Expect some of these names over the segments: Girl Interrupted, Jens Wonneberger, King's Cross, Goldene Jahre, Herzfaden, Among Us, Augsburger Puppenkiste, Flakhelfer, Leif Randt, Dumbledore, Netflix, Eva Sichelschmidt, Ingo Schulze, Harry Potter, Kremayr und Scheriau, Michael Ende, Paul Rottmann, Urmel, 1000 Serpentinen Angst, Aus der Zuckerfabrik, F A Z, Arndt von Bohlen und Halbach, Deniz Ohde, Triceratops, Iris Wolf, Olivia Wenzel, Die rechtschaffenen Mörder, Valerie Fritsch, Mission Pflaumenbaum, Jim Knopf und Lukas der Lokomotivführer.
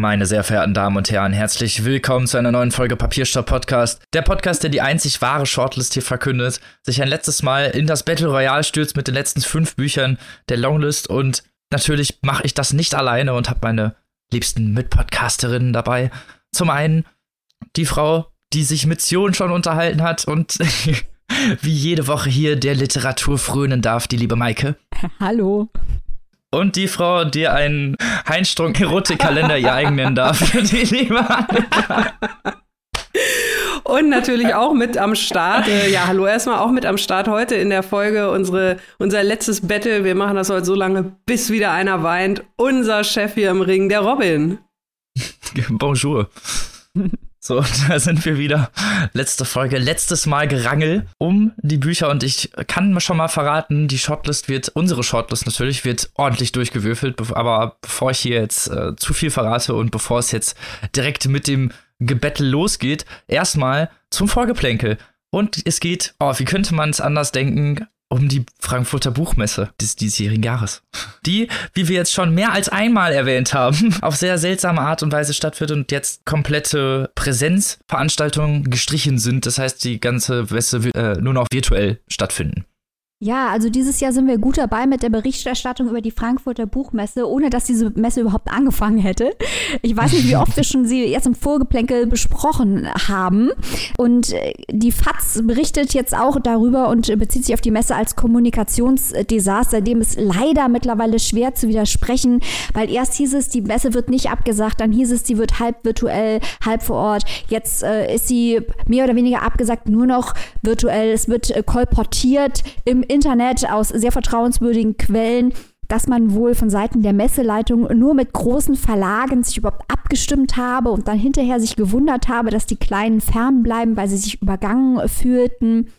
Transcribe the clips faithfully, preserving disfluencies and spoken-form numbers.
Meine sehr verehrten Damen und Herren, herzlich willkommen zu einer neuen Folge Papierstopp-Podcast. Der Podcast, der die einzig wahre Shortlist hier verkündet, sich ein letztes Mal in das Battle Royale stürzt mit den letzten fünf Büchern der Longlist. Und natürlich mache ich das nicht alleine und habe meine liebsten Mitpodcasterinnen dabei. Zum einen die Frau, die sich mit Sion schon unterhalten hat und wie jede Woche hier der Literatur frönen darf, die liebe Maike. Hallo. Und die Frau, die einen Heinstrunk-Erotik-Kalender ihr eigen nennen darf, die liebe Annika. Und natürlich auch mit am Start, äh, ja, hallo erstmal, auch mit am Start heute in der Folge unsere, unser letztes Battle. Wir machen das heute so lange, bis wieder einer weint. Unser Chef hier im Ring, der Robin. Bonjour. So, da sind wir wieder. Letzte Folge, letztes Mal Gerangel um die Bücher. Und ich kann schon mal verraten, die Shortlist wird, unsere Shortlist natürlich, wird ordentlich durchgewürfelt. Aber bevor ich hier jetzt äh, zu viel verrate und bevor es jetzt direkt mit dem Gebettel losgeht, erstmal zum Vorgeplänkel. Und es geht, oh, wie könnte man es anders denken, um die Frankfurter Buchmesse des diesjährigen Jahres. Die, wie wir jetzt schon mehr als einmal erwähnt haben, auf sehr seltsame Art und Weise stattfindet und jetzt komplette Präsenzveranstaltungen gestrichen sind. Das heißt, die ganze Messe wird äh, nur noch virtuell stattfinden. Ja, also dieses Jahr sind wir gut dabei mit der Berichterstattung über die Frankfurter Buchmesse, ohne dass diese Messe überhaupt angefangen hätte. Ich weiß nicht, wie oft wir schon sie jetzt im Vorgeplänkel besprochen haben. Und die F A Z berichtet jetzt auch darüber und bezieht sich auf die Messe als Kommunikationsdesaster, dem ist leider mittlerweile schwer zu widersprechen, weil erst hieß es, die Messe wird nicht abgesagt, dann hieß es, sie wird halb virtuell, halb vor Ort. Jetzt äh, ist sie mehr oder weniger abgesagt, nur noch virtuell. Es wird äh, kolportiert im Internet aus sehr vertrauenswürdigen Quellen, dass man wohl von Seiten der Messeleitung nur mit großen Verlagen sich überhaupt abgestimmt habe und dann hinterher sich gewundert habe, dass die Kleinen fernbleiben, weil sie sich übergangen fühlten.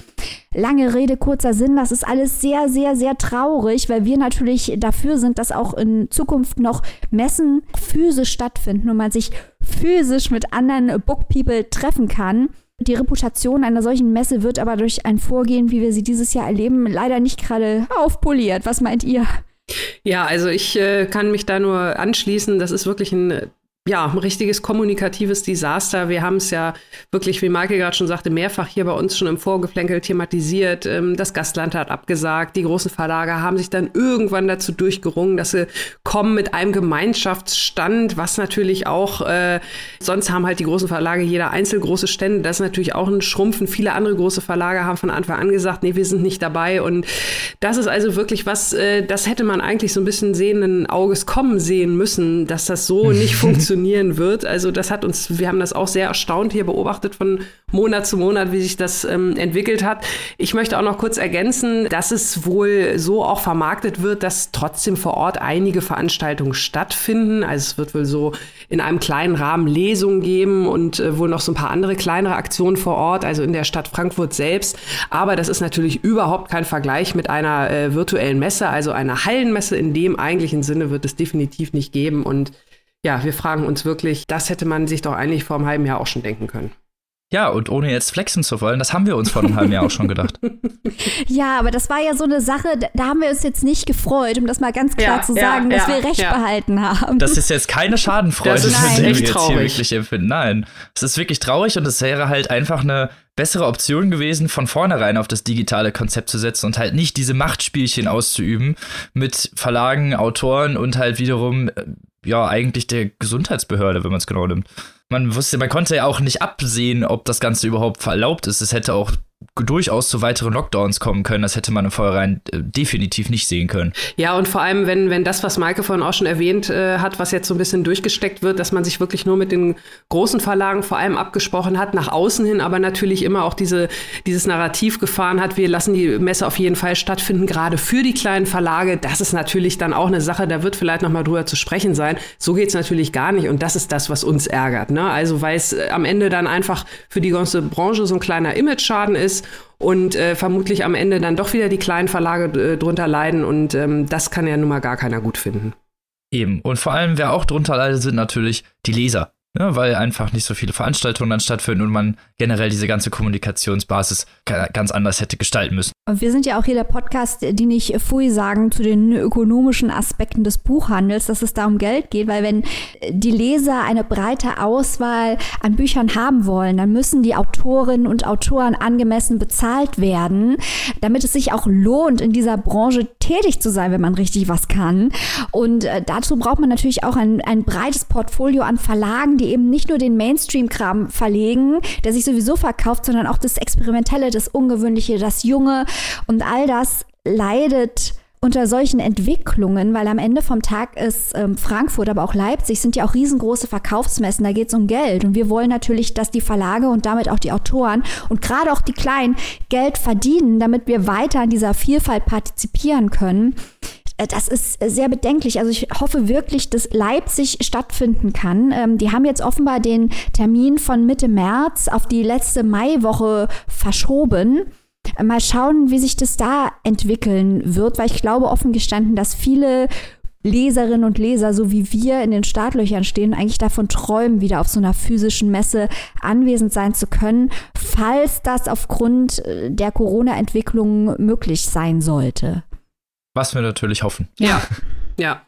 Lange Rede, kurzer Sinn, das ist alles sehr, sehr, sehr traurig, weil wir natürlich dafür sind, dass auch in Zukunft noch Messen physisch stattfinden und man sich physisch mit anderen Bookpeople treffen kann. Die Reputation einer solchen Messe wird aber durch ein Vorgehen, wie wir sie dieses Jahr erleben, leider nicht gerade aufpoliert. Was meint ihr? Ja, also ich äh, kann mich da nur anschließen. Das ist wirklich ein, ja, ein richtiges kommunikatives Desaster. Wir haben es ja wirklich, wie Michael gerade schon sagte, mehrfach hier bei uns schon im Vorgeplänkel thematisiert. Ähm, das Gastland hat abgesagt. Die großen Verlage haben sich dann irgendwann dazu durchgerungen, dass sie kommen mit einem Gemeinschaftsstand, was natürlich auch, äh, sonst haben halt die großen Verlage jeder einzeln große Stände. Das ist natürlich auch ein Schrumpfen. Viele andere große Verlage haben von Anfang an gesagt, nee, wir sind nicht dabei. Und das ist also wirklich was, äh, das hätte man eigentlich so ein bisschen sehenden Auges kommen sehen müssen, dass das so nicht funktioniert. Wird. Also das hat uns, wir haben das auch sehr erstaunt hier beobachtet von Monat zu Monat, wie sich das ähm, entwickelt hat. Ich möchte auch noch kurz ergänzen, dass es wohl so auch vermarktet wird, dass trotzdem vor Ort einige Veranstaltungen stattfinden. Also es wird wohl so in einem kleinen Rahmen Lesungen geben und äh, wohl noch so ein paar andere kleinere Aktionen vor Ort, also in der Stadt Frankfurt selbst. Aber das ist natürlich überhaupt kein Vergleich mit einer äh, virtuellen Messe, also einer Hallenmesse. In dem eigentlichen Sinne wird es definitiv nicht geben. Und ja, wir fragen uns wirklich, das hätte man sich doch eigentlich vor einem halben Jahr auch schon denken können. Ja, und ohne jetzt flexen zu wollen, das haben wir uns vor einem halben Jahr auch schon gedacht. Ja, aber das war ja so eine Sache, da haben wir uns jetzt nicht gefreut, um das mal ganz klar ja, zu sagen, ja, dass ja, wir Recht ja. behalten haben. Das ist jetzt keine Schadenfreude, die wir jetzt hier wirklich empfinden. Nein, es ist wirklich traurig und es wäre halt einfach eine bessere Option gewesen, von vornherein auf das digitale Konzept zu setzen und halt nicht diese Machtspielchen auszuüben mit Verlagen, Autoren und halt wiederum ja, eigentlich der Gesundheitsbehörde, wenn man es genau nimmt. Man wusste, man konnte ja auch nicht absehen, ob das Ganze überhaupt erlaubt ist. Es hätte auch durchaus zu weiteren Lockdowns kommen können. Das hätte man im Vorhinein äh, definitiv nicht sehen können. Ja, und vor allem, wenn, wenn das, was Maike vorhin auch schon erwähnt äh, hat, was jetzt so ein bisschen durchgesteckt wird, dass man sich wirklich nur mit den großen Verlagen vor allem abgesprochen hat, nach außen hin, aber natürlich immer auch diese, dieses Narrativ gefahren hat, wir lassen die Messe auf jeden Fall stattfinden, gerade für die kleinen Verlage. Das ist natürlich dann auch eine Sache, da wird vielleicht nochmal drüber zu sprechen sein. So geht's natürlich gar nicht und das ist das, was uns ärgert, ne? Also, weil es am Ende dann einfach für die ganze Branche so ein kleiner Image-Schaden ist, und äh, vermutlich am Ende dann doch wieder die kleinen Verlage äh, drunter leiden und ähm, das kann ja nun mal gar keiner gut finden. Eben. Und vor allem, wer auch drunter leidet, sind natürlich die Leser, ne? Weil einfach nicht so viele Veranstaltungen dann stattfinden und man generell diese ganze Kommunikationsbasis ganz anders hätte gestalten müssen. Und wir sind ja auch hier der Podcast, die nicht Pfui sagen zu den ökonomischen Aspekten des Buchhandels, dass es da um Geld geht, weil wenn die Leser eine breite Auswahl an Büchern haben wollen, dann müssen die Autorinnen und Autoren angemessen bezahlt werden, damit es sich auch lohnt, in dieser Branche tätig zu sein, wenn man richtig was kann. Und dazu braucht man natürlich auch ein, ein breites Portfolio an Verlagen, die eben nicht nur den Mainstream-Kram verlegen, der sich sowieso verkauft, sondern auch das Experimentelle, das Ungewöhnliche, das Junge. Und all das leidet unter solchen Entwicklungen, weil am Ende vom Tag ist ähm, Frankfurt, aber auch Leipzig sind ja auch riesengroße Verkaufsmessen, da geht es um Geld. Und wir wollen natürlich, dass die Verlage und damit auch die Autoren und gerade auch die Kleinen Geld verdienen, damit wir weiter an dieser Vielfalt partizipieren können. Das ist sehr bedenklich. Also ich hoffe wirklich, dass Leipzig stattfinden kann. Ähm, die haben jetzt offenbar den Termin von Mitte März auf die letzte Maiwoche verschoben. Mal schauen, wie sich das da entwickeln wird, weil ich glaube, offen gestanden, dass viele Leserinnen und Leser, so wie wir in den Startlöchern stehen, eigentlich davon träumen, wieder auf so einer physischen Messe anwesend sein zu können, falls das aufgrund der Corona-Entwicklung möglich sein sollte. Was wir natürlich hoffen. Ja, ja.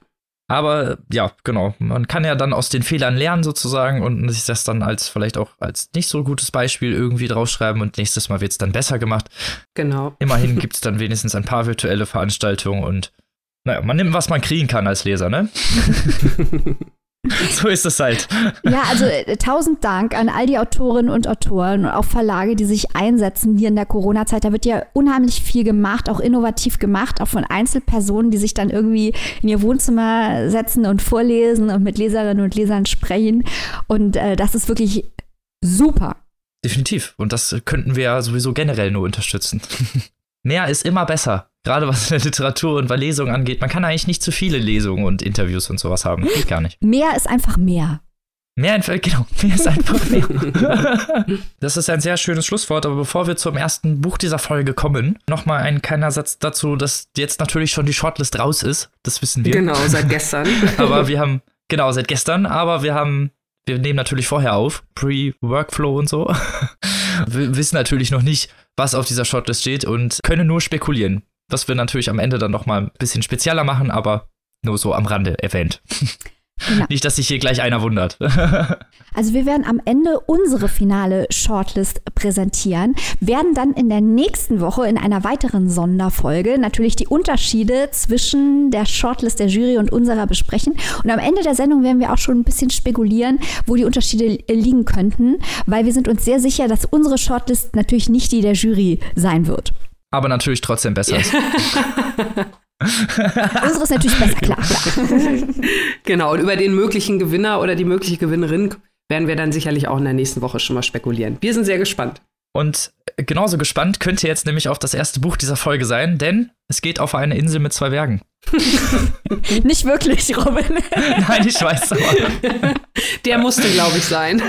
Aber ja, genau, man kann ja dann aus den Fehlern lernen sozusagen und sich das dann als vielleicht auch als nicht so gutes Beispiel irgendwie draufschreiben und nächstes Mal wird es dann besser gemacht. Genau. Immerhin gibt es dann wenigstens ein paar virtuelle Veranstaltungen und naja, man nimmt, was man kriegen kann als Leser, ne? So ist es halt. Ja, also äh, tausend Dank an all die Autorinnen und Autoren und auch Verlage, die sich einsetzen hier in der Corona-Zeit. Da wird ja unheimlich viel gemacht, auch innovativ gemacht, auch von Einzelpersonen, die sich dann irgendwie in ihr Wohnzimmer setzen und vorlesen und mit Leserinnen und Lesern sprechen. Und äh, das ist wirklich super. Definitiv. Und das könnten wir ja sowieso generell nur unterstützen. Mehr ist immer besser. Gerade was in der Literatur und bei Lesungen angeht, man kann eigentlich nicht zu viele Lesungen und Interviews und sowas haben. Geht gar nicht. Mehr ist einfach mehr. Mehr, genau, mehr ist einfach mehr. Das ist ein sehr schönes Schlusswort, aber bevor wir zum ersten Buch dieser Folge kommen, nochmal ein kleiner Satz dazu, dass jetzt natürlich schon die Shortlist raus ist. Das wissen wir. Genau, seit gestern. Aber wir haben, genau, seit gestern, aber wir haben, wir nehmen natürlich vorher auf, Pre-Workflow und so. Wir wissen natürlich noch nicht, was auf dieser Shortlist steht und können nur spekulieren. Was wir natürlich am Ende dann nochmal ein bisschen spezieller machen, aber nur so am Rande erwähnt. Genau. Nicht, dass sich hier gleich einer wundert. Also wir werden am Ende unsere finale Shortlist präsentieren, werden dann in der nächsten Woche in einer weiteren Sonderfolge natürlich die Unterschiede zwischen der Shortlist der Jury und unserer besprechen. Und am Ende der Sendung werden wir auch schon ein bisschen spekulieren, wo die Unterschiede liegen könnten, weil wir sind uns sehr sicher, dass unsere Shortlist natürlich nicht die der Jury sein wird. Aber natürlich trotzdem besser ist. Unsere ist natürlich besser, klar, klar. Genau, und über den möglichen Gewinner oder die mögliche Gewinnerin werden wir dann sicherlich auch in der nächsten Woche schon mal spekulieren. Wir sind sehr gespannt. Und genauso gespannt könnte jetzt nämlich auch das erste Buch dieser Folge sein, denn es geht auf eine Insel mit zwei Bergen. Nicht wirklich, Robin. Nein, ich weiß aber. Der musste, glaube ich, sein.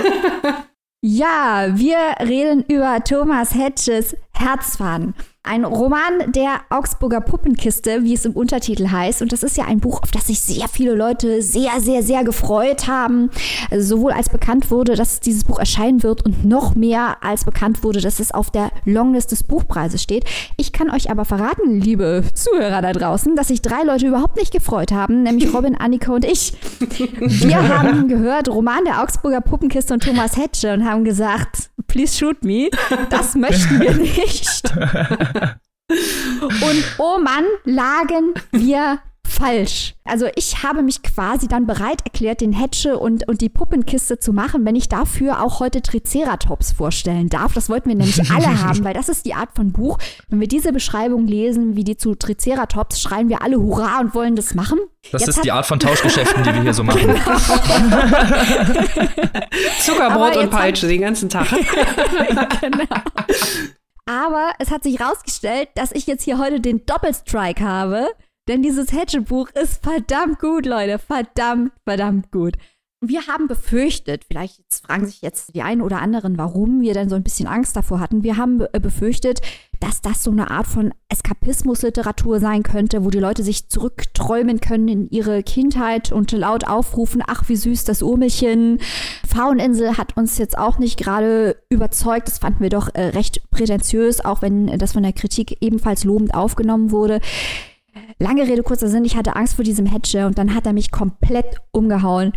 Ja, wir reden über Thomas Hettches Herzfaden. Ein Roman der Augsburger Puppenkiste, wie es im Untertitel heißt. Und das ist ja ein Buch, auf das sich sehr viele Leute sehr, sehr, sehr gefreut haben. Also sowohl als bekannt wurde, dass dieses Buch erscheinen wird und noch mehr als bekannt wurde, dass es auf der Longlist des Buchpreises steht. Ich kann euch aber verraten, liebe Zuhörer da draußen, dass sich drei Leute überhaupt nicht gefreut haben, nämlich Robin, Annika und ich. Wir haben gehört, Roman der Augsburger Puppenkiste und Thomas Hettche und haben gesagt, please shoot me, das möchten wir nicht. Und oh Mann, lagen wir falsch. Also ich habe mich quasi dann bereit erklärt, den Hettche und, und die Puppenkiste zu machen, wenn ich dafür auch heute Triceratops vorstellen darf. Das wollten wir nämlich alle haben, weil das ist die Art von Buch. Wenn wir diese Beschreibung lesen, wie die zu Triceratops, schreien wir alle Hurra und wollen das machen. Das Jetzt ist die Art von Tauschgeschäften, die wir hier so machen. Genau. Zuckerbrot und Peitsche den ganzen Tag. Genau. Aber es hat sich rausgestellt, dass ich jetzt hier heute den Doppelstrike habe, denn dieses Hettche-Buch ist verdammt gut, Leute, verdammt, verdammt gut. Wir haben befürchtet, vielleicht jetzt fragen sich jetzt die einen oder anderen, warum wir denn so ein bisschen Angst davor hatten. Wir haben befürchtet, dass das so eine Art von Eskapismus-Literatur sein könnte, wo die Leute sich zurückträumen können in ihre Kindheit und laut aufrufen, ach, wie süß das Ohrmädchen, Pfaueninsel hat uns jetzt auch nicht gerade überzeugt. Das fanden wir doch äh, recht prätentiös, auch wenn äh, das von der Kritik ebenfalls lobend aufgenommen wurde. Lange Rede, kurzer Sinn, ich hatte Angst vor diesem Hettche und dann hat er mich komplett umgehauen.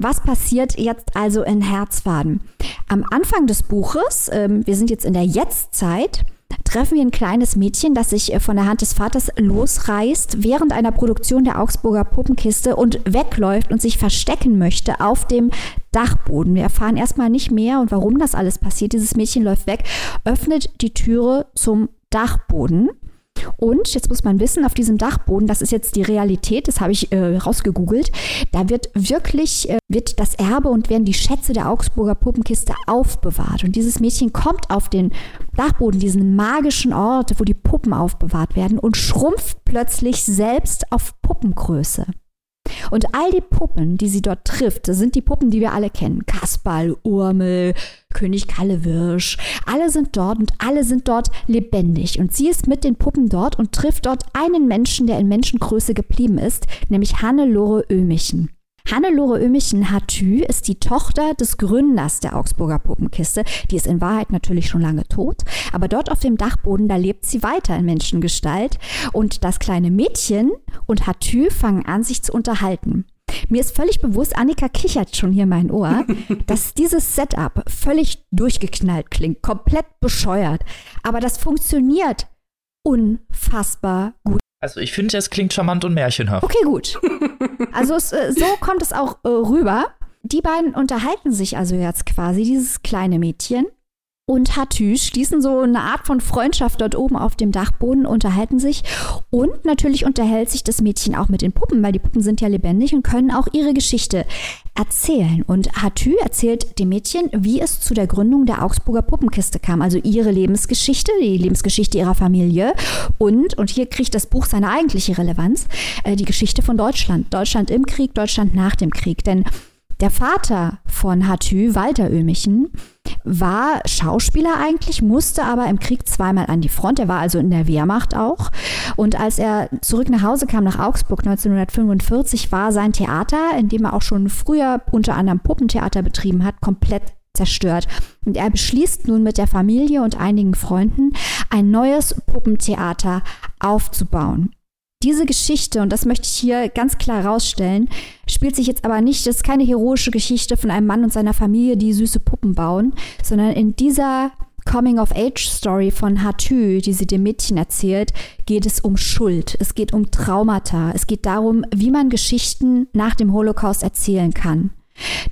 Was passiert jetzt also in Herzfaden? Am Anfang des Buches, ähm, wir sind jetzt in der Jetztzeit, treffen wir ein kleines Mädchen, das sich von der Hand des Vaters losreißt während einer Produktion der Augsburger Puppenkiste und wegläuft und sich verstecken möchte auf dem Dachboden. Wir erfahren erstmal nicht mehr und warum das alles passiert. Dieses Mädchen läuft weg, öffnet die Türe zum Dachboden. Und jetzt muss man wissen, auf diesem Dachboden, das ist jetzt die Realität, das habe ich äh, rausgegoogelt, da wird wirklich äh, wird das Erbe und werden die Schätze der Augsburger Puppenkiste aufbewahrt. Und dieses Mädchen kommt auf den Dachboden, diesen magischen Ort, wo die Puppen aufbewahrt werden, und schrumpft plötzlich selbst auf Puppengröße. Und all die Puppen, die sie dort trifft, das sind die Puppen, die wir alle kennen. Kasperl, Urmel, König Kallewirsch. Alle sind dort und alle sind dort lebendig. Und sie ist mit den Puppen dort und trifft dort einen Menschen, der in Menschengröße geblieben ist, nämlich Hannelore Oehmichen. Hannelore Oehmichen-Hattü ist die Tochter des Gründers der Augsburger Puppenkiste. Die ist in Wahrheit natürlich schon lange tot, aber dort auf dem Dachboden, da lebt sie weiter in Menschengestalt. Und das kleine Mädchen und Hattü fangen an, sich zu unterhalten. Mir ist völlig bewusst, Annika kichert schon hier mein Ohr, dass dieses Setup völlig durchgeknallt klingt, komplett bescheuert. Aber das funktioniert unfassbar gut. Also ich finde, das klingt charmant und märchenhaft. Okay, gut. Also es, so kommt es auch äh, rüber. Die beiden unterhalten sich also jetzt quasi, dieses kleine Mädchen und Hattü, schließen so eine Art von Freundschaft dort oben auf dem Dachboden, unterhalten sich. Und natürlich unterhält sich das Mädchen auch mit den Puppen, weil die Puppen sind ja lebendig und können auch ihre Geschichte erzählen. Und Hattü erzählt dem Mädchen, wie es zu der Gründung der Augsburger Puppenkiste kam. Also ihre Lebensgeschichte, die Lebensgeschichte ihrer Familie. Und, und hier kriegt das Buch seine eigentliche Relevanz, äh, die Geschichte von Deutschland. Deutschland im Krieg, Deutschland nach dem Krieg. Denn der Vater von Hattü, Walter Oehmichen, war Schauspieler eigentlich, musste aber im Krieg zweimal an die Front. Er war also in der Wehrmacht auch. Und als er zurück nach Hause kam, nach Augsburg neunzehnhundertfünfundvierzig, war sein Theater, in dem er auch schon früher unter anderem Puppentheater betrieben hat, komplett zerstört. Und er beschließt nun mit der Familie und einigen Freunden, ein neues Puppentheater aufzubauen. Diese Geschichte, und das möchte ich hier ganz klar rausstellen, spielt sich jetzt aber nicht, das ist keine heroische Geschichte von einem Mann und seiner Familie, die süße Puppen bauen, sondern in dieser Coming-of-Age-Story von Hattü, die sie dem Mädchen erzählt, geht es um Schuld, es geht um Traumata, es geht darum, wie man Geschichten nach dem Holocaust erzählen kann.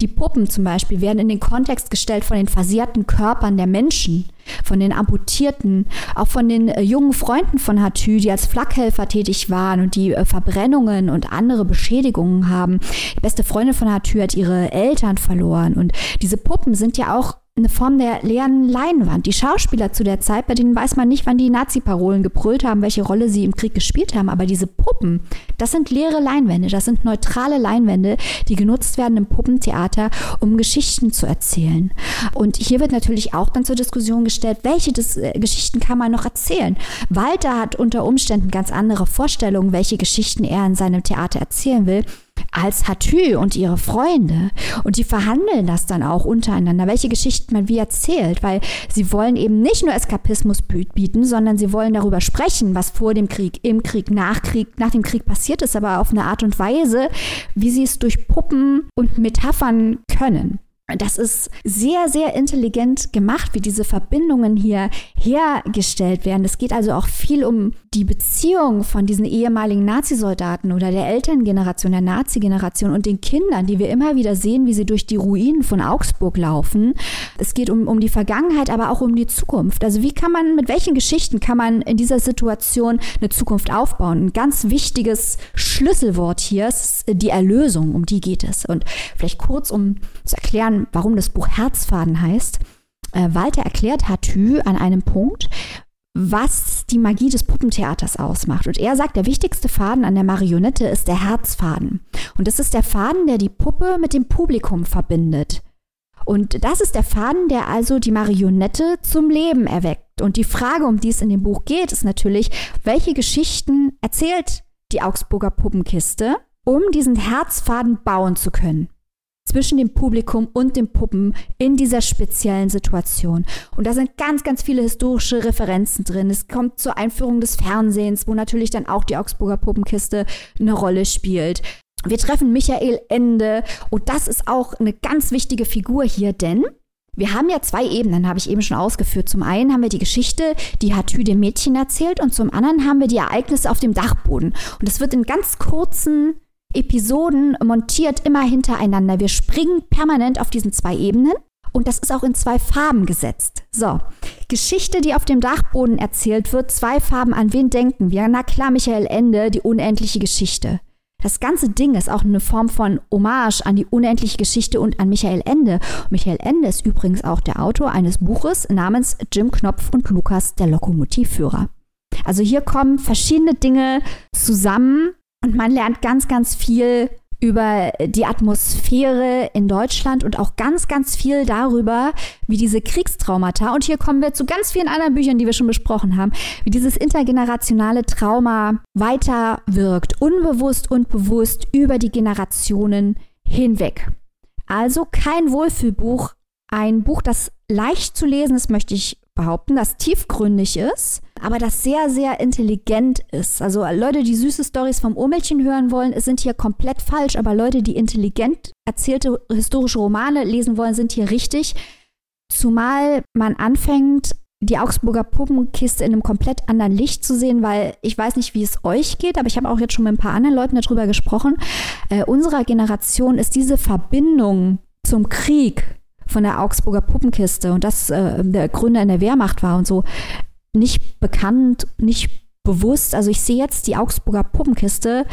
Die Puppen zum Beispiel werden in den Kontext gestellt von den versehrten Körpern der Menschen, von den Amputierten, auch von den äh, jungen Freunden von Hattü, die als Flakhelfer tätig waren und die äh, Verbrennungen und andere Beschädigungen haben. Die beste Freundin von Hattü hat ihre Eltern verloren. Und diese Puppen sind ja auch eine Form der leeren Leinwand. Die Schauspieler zu der Zeit, bei denen weiß man nicht, wann die Nazi-Parolen gebrüllt haben, welche Rolle sie im Krieg gespielt haben. Aber diese Puppen, das sind leere Leinwände, das sind neutrale Leinwände, die genutzt werden im Puppentheater, um Geschichten zu erzählen. Und hier wird natürlich auch dann zur Diskussion gestellt, welche des, äh, Geschichten kann man noch erzählen? Walter hat unter Umständen ganz andere Vorstellungen, welche Geschichten er in seinem Theater erzählen will, als Hattü und ihre Freunde. Und die verhandeln das dann auch untereinander, welche Geschichten man wie erzählt, weil sie wollen eben nicht nur Eskapismus bieten, sondern sie wollen darüber sprechen, was vor dem Krieg, im Krieg, nach Krieg, nach dem Krieg passiert ist, aber auf eine Art und Weise, wie sie es durch Puppen und Metaphern können. Das ist sehr, sehr intelligent gemacht, wie diese Verbindungen hier hergestellt werden. Es geht also auch viel um die Beziehung von diesen ehemaligen Nazisoldaten oder der Elterngeneration, der Nazi-Generation und den Kindern, die wir immer wieder sehen, wie sie durch die Ruinen von Augsburg laufen. Es geht um, um die Vergangenheit, aber auch um die Zukunft. Also wie kann man, mit welchen Geschichten kann man in dieser Situation eine Zukunft aufbauen? Ein ganz wichtiges Schlüsselwort hier ist die Erlösung, um die geht es. Und vielleicht kurz, um zu erklären, warum das Buch Herzfaden heißt. Äh, Walter erklärt Hattü an einem Punkt, was die Magie des Puppentheaters ausmacht. Und er sagt, der wichtigste Faden an der Marionette ist der Herzfaden. Und das ist der Faden, der die Puppe mit dem Publikum verbindet. Und das ist der Faden, der also die Marionette zum Leben erweckt. Und die Frage, um die es in dem Buch geht, ist natürlich, welche Geschichten erzählt die Augsburger Puppenkiste, um diesen Herzfaden bauen zu können? zwischen dem Publikum und den Puppen in dieser speziellen Situation. Und da sind ganz, ganz viele historische Referenzen drin. Es kommt zur Einführung des Fernsehens, wo natürlich dann auch die Augsburger Puppenkiste eine Rolle spielt. Wir treffen Michael Ende und das ist auch eine ganz wichtige Figur hier, denn wir haben ja zwei Ebenen, habe ich eben schon ausgeführt. Zum einen haben wir die Geschichte, die Hattü dem Mädchen erzählt, und zum anderen haben wir die Ereignisse auf dem Dachboden. Und das wird in ganz kurzen Episoden montiert, immer hintereinander. Wir springen permanent auf diesen zwei Ebenen und das ist auch in zwei Farben gesetzt. So, Geschichte, die auf dem Dachboden erzählt wird, zwei Farben, an wen denken wir? Na klar, Michael Ende, die unendliche Geschichte. Das ganze Ding ist auch eine Form von Hommage an die unendliche Geschichte und an Michael Ende. Michael Ende ist übrigens auch der Autor eines Buches namens Jim Knopf und Lukas der Lokomotivführer. Also hier kommen verschiedene Dinge zusammen und man lernt ganz, ganz viel über die Atmosphäre in Deutschland und auch ganz, ganz viel darüber, wie diese Kriegstraumata, und hier kommen wir zu ganz vielen anderen Büchern, die wir schon besprochen haben, wie dieses intergenerationale Trauma weiterwirkt, unbewusst und bewusst über die Generationen hinweg. Also kein Wohlfühlbuch, ein Buch, das leicht zu lesen ist, möchte ich behaupten, das tiefgründig ist, aber das sehr, sehr intelligent ist. Also Leute, die süße Storys vom Oehmichen hören wollen, sind hier komplett falsch, aber Leute, die intelligent erzählte historische Romane lesen wollen, sind hier richtig. Zumal man anfängt, die Augsburger Puppenkiste in einem komplett anderen Licht zu sehen, weil ich weiß nicht, wie es euch geht, aber ich habe auch jetzt schon mit ein paar anderen Leuten darüber gesprochen. Äh, unserer Generation ist diese Verbindung zum Krieg von der Augsburger Puppenkiste und dass äh, der Gründer in der Wehrmacht war und so, nicht bekannt, nicht bewusst. Also ich sehe jetzt die Augsburger Puppenkiste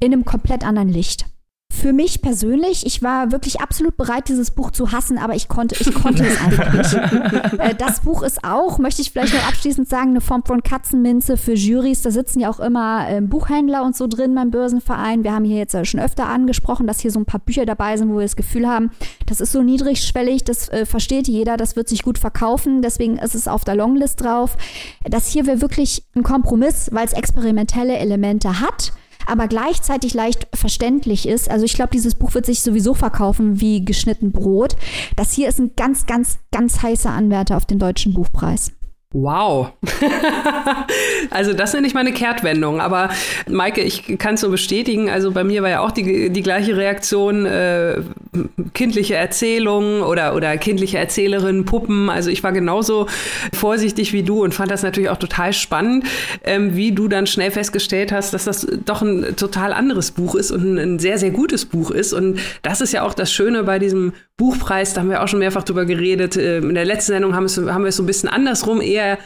in einem komplett anderen Licht. Für mich persönlich, ich war wirklich absolut bereit, dieses Buch zu hassen, aber ich konnte, ich konnte es einfach nicht. Äh, das Buch ist auch, möchte ich vielleicht noch abschließend sagen, eine Form von Katzenminze für Jurys. Da sitzen ja auch immer äh, Buchhändler und so drin beim Börsenverein. Wir haben hier jetzt schon öfter angesprochen, dass hier so ein paar Bücher dabei sind, wo wir das Gefühl haben, das ist so niedrigschwellig, das äh, versteht jeder, das wird sich gut verkaufen, deswegen ist es auf der Longlist drauf. Das hier wäre wirklich ein Kompromiss, weil es experimentelle Elemente hat, aber gleichzeitig leicht verständlich ist. Also ich glaube, dieses Buch wird sich sowieso verkaufen wie geschnitten Brot. Das hier ist ein ganz, ganz, ganz heißer Anwärter auf den Deutschen Buchpreis. Wow. Also das nenne ich meine Kehrtwendung. Aber Maike, ich kann es so bestätigen. Also bei mir war ja auch die, die gleiche Reaktion. Äh, kindliche Erzählungen oder, oder kindliche Erzählerinnen, Puppen. Also ich war genauso vorsichtig wie du und fand das natürlich auch total spannend, ähm, wie du dann schnell festgestellt hast, dass das doch ein total anderes Buch ist und ein, ein sehr, sehr gutes Buch ist. Und das ist ja auch das Schöne bei diesem Buchpreis, da haben wir auch schon mehrfach drüber geredet. In der letzten Sendung haben, es, haben wir es so ein bisschen andersrum eher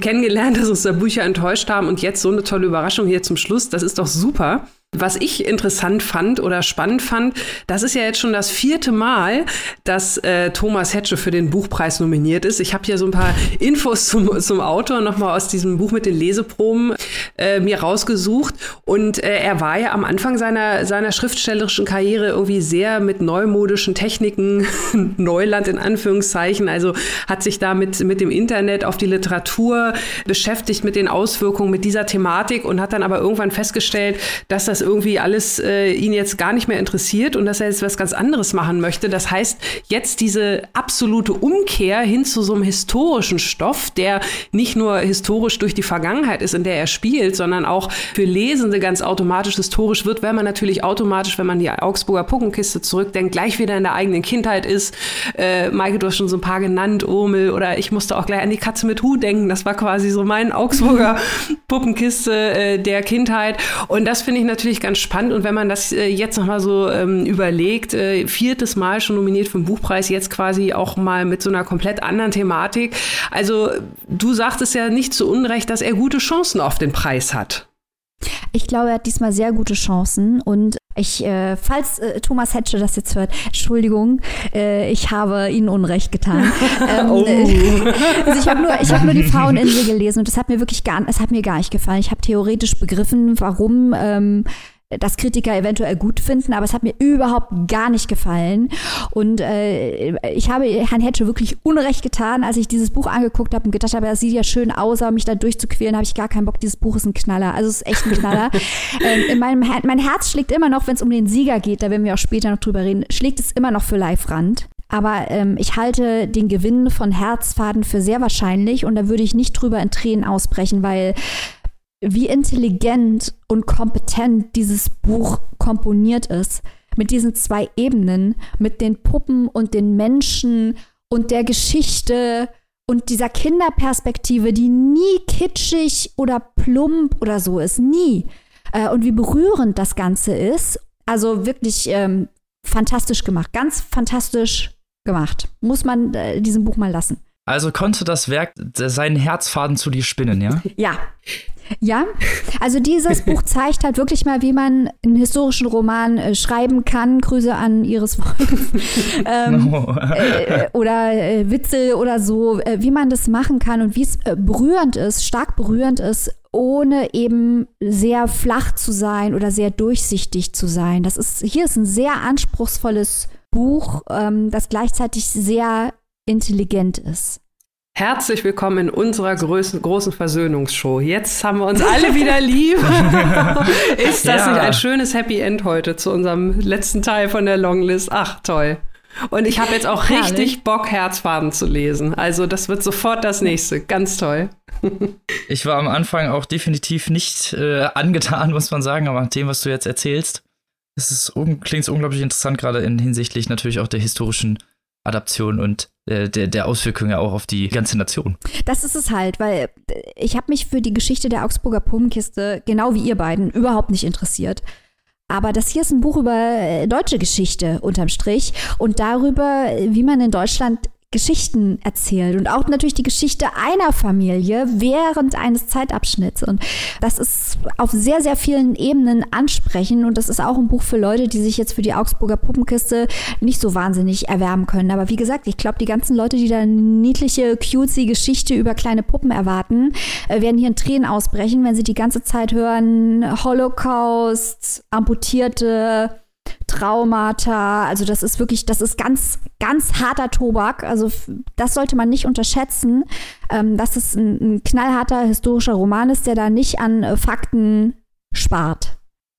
kennengelernt, dass uns da Bücher enttäuscht haben. Und jetzt so eine tolle Überraschung hier zum Schluss. Das ist doch super. Was ich interessant fand oder spannend fand, das ist ja jetzt schon das vierte Mal, dass äh, Thomas Hettche für den Buchpreis nominiert ist. Ich habe hier so ein paar Infos zum, zum Autor nochmal aus diesem Buch mit den Leseproben äh, mir rausgesucht. Und äh, er war ja am Anfang seiner, seiner schriftstellerischen Karriere irgendwie sehr mit neumodischen Techniken, Neuland in Anführungszeichen, also hat sich da mit, mit dem Internet auf die Literatur beschäftigt, mit den Auswirkungen, mit dieser Thematik und hat dann aber irgendwann festgestellt, dass das irgendwie alles äh, ihn jetzt gar nicht mehr interessiert und dass er jetzt was ganz anderes machen möchte. Das heißt, jetzt diese absolute Umkehr hin zu so einem historischen Stoff, der nicht nur historisch durch die Vergangenheit ist, in der er spielt, sondern auch für Lesende ganz automatisch historisch wird, weil man natürlich automatisch, wenn man die Augsburger Puppenkiste zurückdenkt, gleich wieder in der eigenen Kindheit ist. Äh, Maike, du hast schon so ein paar genannt, Omel, oder ich musste auch gleich an die Katze mit Hu denken. Das war quasi so mein Augsburger Puppenkiste äh, der Kindheit. Und das finde ich natürlich ganz spannend. Und wenn man das äh, jetzt nochmal so ähm, überlegt, äh, viertes Mal schon nominiert für den Buchpreis, jetzt quasi auch mal mit so einer komplett anderen Thematik. Also du sagtest ja nicht zu Unrecht, dass er gute Chancen auf den Preis hat. Ich glaube, er hat diesmal sehr gute Chancen und ich, äh, falls äh, Thomas Hettche das jetzt hört, Entschuldigung, äh, ich habe Ihnen Unrecht getan. Ähm, oh. äh, also ich habe nur, ich habe nur die Fraueninsel gelesen und das hat mir wirklich gar, es hat mir gar nicht gefallen. Ich habe theoretisch begriffen, warum ähm, das Kritiker eventuell gut finden, aber es hat mir überhaupt gar nicht gefallen. Und äh, ich habe Herrn Hettche wirklich Unrecht getan, als ich dieses Buch angeguckt habe und gedacht habe, das sieht ja schön aus, aber mich da durchzuquälen, habe ich gar keinen Bock. Dieses Buch ist ein Knaller. Also es ist echt ein Knaller. ähm, in meinem Her- mein Herz schlägt immer noch, wenn es um den Sieger geht, da werden wir auch später noch drüber reden, schlägt es immer noch für Leif Randt. Aber ähm, ich halte den Gewinn von Herzfaden für sehr wahrscheinlich und da würde ich nicht drüber in Tränen ausbrechen, weil wie intelligent und kompetent dieses Buch komponiert ist, mit diesen zwei Ebenen, mit den Puppen und den Menschen und der Geschichte und dieser Kinderperspektive, die nie kitschig oder plump oder so ist, nie. Äh, und wie berührend das Ganze ist, also wirklich ähm, fantastisch gemacht, ganz fantastisch gemacht. Muss man äh, diesem Buch mal lassen. Also konnte das Werk seinen Herzfaden zu dir spinnen, ja? Ja. Ja, also dieses Buch zeigt halt wirklich mal, wie man einen historischen Roman äh, schreiben kann. Grüße an Iris Wolf ähm, no. äh, oder äh, Witzel oder so, äh, wie man das machen kann und wie es äh, berührend ist, stark berührend ist, ohne eben sehr flach zu sein oder sehr durchsichtig zu sein. Das ist, hier ist ein sehr anspruchsvolles Buch, ähm, das gleichzeitig sehr intelligent ist. Herzlich willkommen in unserer großen, großen Versöhnungsshow. Jetzt haben wir uns alle wieder lieb. Ist das ja. nicht ein schönes Happy End heute zu unserem letzten Teil von der Longlist? Ach, toll. Und ich habe jetzt auch richtig Bock, Herzfaden zu lesen. Also das wird sofort das nächste. Ganz toll. Ich war am Anfang auch definitiv nicht äh, angetan, muss man sagen, aber nach dem, was du jetzt erzählst, es ist un- klingt es unglaublich interessant, gerade in hinsichtlich natürlich auch der historischen Adaption und äh, der, der Auswirkungen ja auch auf die ganze Nation. Das ist es halt, weil ich habe mich für die Geschichte der Augsburger Puppenkiste, genau wie ihr beiden, überhaupt nicht interessiert. Aber das hier ist ein Buch über deutsche Geschichte unterm Strich und darüber, wie man in Deutschland Geschichten erzählt und auch natürlich die Geschichte einer Familie während eines Zeitabschnitts. Und das ist auf sehr, sehr vielen Ebenen ansprechend und das ist auch ein Buch für Leute, die sich jetzt für die Augsburger Puppenkiste nicht so wahnsinnig erwärmen können. Aber wie gesagt, ich glaube, die ganzen Leute, die da eine niedliche, cutesy Geschichte über kleine Puppen erwarten, werden hier in Tränen ausbrechen, wenn sie die ganze Zeit hören, Holocaust, amputierte Traumata, also das ist wirklich, das ist ganz, ganz harter Tobak, also das sollte man nicht unterschätzen, ähm, dass es ein, ein knallharter historischer Roman ist, der da nicht an äh, Fakten spart.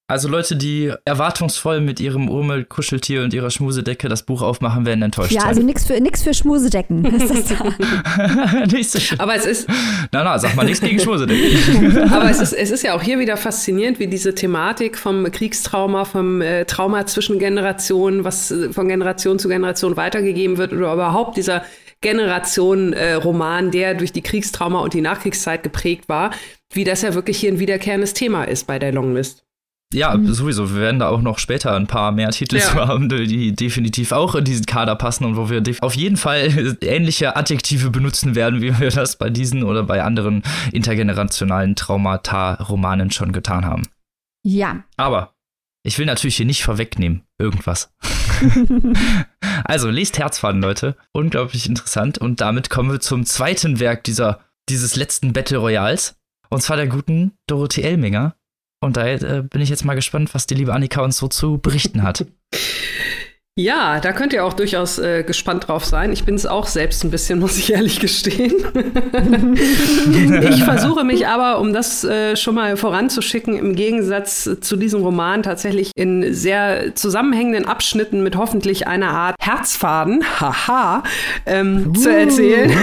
Also Leute, die erwartungsvoll mit ihrem Urmel-Kuscheltier und ihrer Schmusedecke das Buch aufmachen, werden enttäuscht sein. Ja, also nichts für, nix für Schmusedecken. Ist das da? Nicht so schlimm. Aber es ist... Na, na, sag mal nichts gegen Schmusedecken. Aber es ist, es ist ja auch hier wieder faszinierend, wie diese Thematik vom Kriegstrauma, vom äh, Trauma zwischen Generationen, was äh, von Generation zu Generation weitergegeben wird oder überhaupt dieser Generationen-Roman, äh, der durch die Kriegstrauma und die Nachkriegszeit geprägt war, wie das ja wirklich hier ein wiederkehrendes Thema ist bei der Longlist. Ja, sowieso. Wir werden da auch noch später ein paar mehr Titel ja. haben, die definitiv auch in diesen Kader passen und wo wir auf jeden Fall ähnliche Adjektive benutzen werden, wie wir das bei diesen oder bei anderen intergenerationalen Traumata-Romanen schon getan haben. Ja. Aber ich will natürlich hier nicht vorwegnehmen, irgendwas. Also, lest Herzfaden, Leute. Unglaublich interessant. Und damit kommen wir zum zweiten Werk dieser, dieses letzten Battle Royals. Und zwar der guten Dorothee Elmiger. Und da äh, bin ich jetzt mal gespannt, was die liebe Annika uns so zu berichten hat. Ja, da könnt ihr auch durchaus äh, gespannt drauf sein. Ich bin es auch selbst ein bisschen, muss ich ehrlich gestehen. Ich versuche mich aber, um das äh, schon mal voranzuschicken, im Gegensatz zu diesem Roman tatsächlich in sehr zusammenhängenden Abschnitten mit hoffentlich einer Art Herzfaden, haha, ähm, uh. zu erzählen.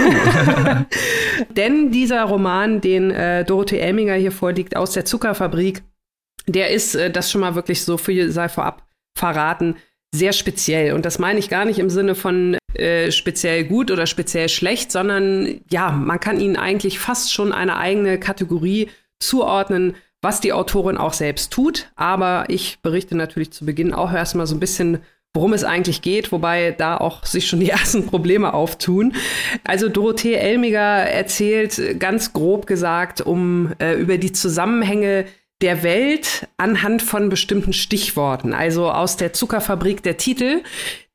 Denn dieser Roman, den äh, Dorothee Elmiger hier vorliegt, Aus der Zuckerfabrik, der ist, äh, das schon mal wirklich so viel sei vorab verraten, sehr speziell. Und das meine ich gar nicht im Sinne von äh, speziell gut oder speziell schlecht, sondern ja, man kann ihnen eigentlich fast schon eine eigene Kategorie zuordnen, was die Autorin auch selbst tut. Aber ich berichte natürlich zu Beginn auch erstmal so ein bisschen, worum es eigentlich geht, wobei da auch sich schon die ersten Probleme auftun. Also Dorothee Elmiger erzählt ganz grob gesagt um äh, über die Zusammenhänge der Welt anhand von bestimmten Stichworten. Also Aus der Zuckerfabrik, der Titel,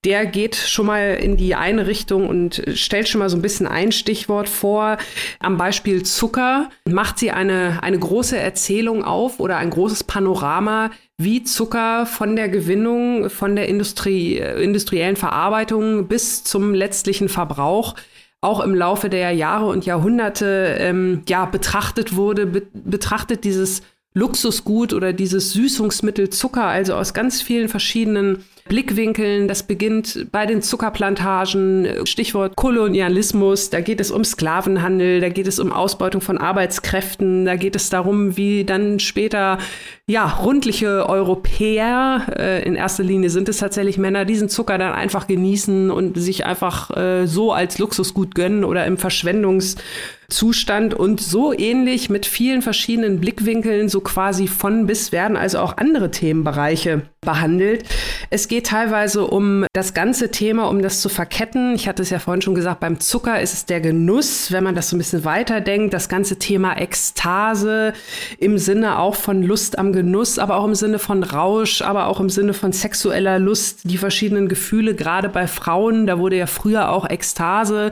der geht schon mal in die eine Richtung und stellt schon mal so ein bisschen ein Stichwort vor. Am Beispiel Zucker macht sie eine, eine große Erzählung auf oder ein großes Panorama, wie Zucker von der Gewinnung, von der Industrie, industriellen Verarbeitung bis zum letztlichen Verbrauch auch im Laufe der Jahre und Jahrhunderte ähm, ja, betrachtet wurde, be- betrachtet dieses Luxusgut oder dieses Süßungsmittel Zucker, also aus ganz vielen verschiedenen Blickwinkeln. Das beginnt bei den Zuckerplantagen, Stichwort Kolonialismus, da geht es um Sklavenhandel, da geht es um Ausbeutung von Arbeitskräften, da geht es darum, wie dann später ja rundliche Europäer, äh, in erster Linie sind es tatsächlich Männer, diesen Zucker dann einfach genießen und sich einfach äh, so als Luxusgut gönnen oder im Verschwendungszustand, und so ähnlich mit vielen verschiedenen Blickwinkeln, so quasi von bis, werden also auch andere Themenbereiche behandelt. Es geht teilweise um das ganze Thema, um das zu verketten. Ich hatte es ja vorhin schon gesagt, beim Zucker ist es der Genuss, wenn man das so ein bisschen weiterdenkt, das ganze Thema Ekstase im Sinne auch von Lust am Genuss, aber auch im Sinne von Rausch, aber auch im Sinne von sexueller Lust, die verschiedenen Gefühle, gerade bei Frauen, da wurde ja früher auch Ekstase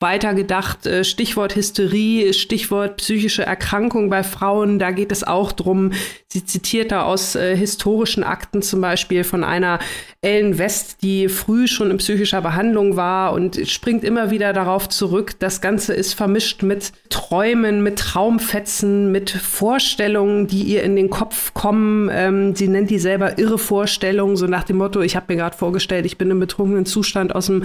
weitergedacht, Stichwort Hysterie, Stichwort psychische Erkrankung bei Frauen, da geht es auch drum. Sie zitiert da aus äh, historischen Akten zum Beispiel von einer Ellen West, die früh schon in psychischer Behandlung war, und springt immer wieder darauf zurück. Das Ganze ist vermischt mit Träumen, mit Traumfetzen, mit Vorstellungen, die ihr in den Kopf kommen. Ähm, sie nennt die selber irre Vorstellungen, so nach dem Motto, ich habe mir gerade vorgestellt, ich bin im betrunkenen Zustand aus dem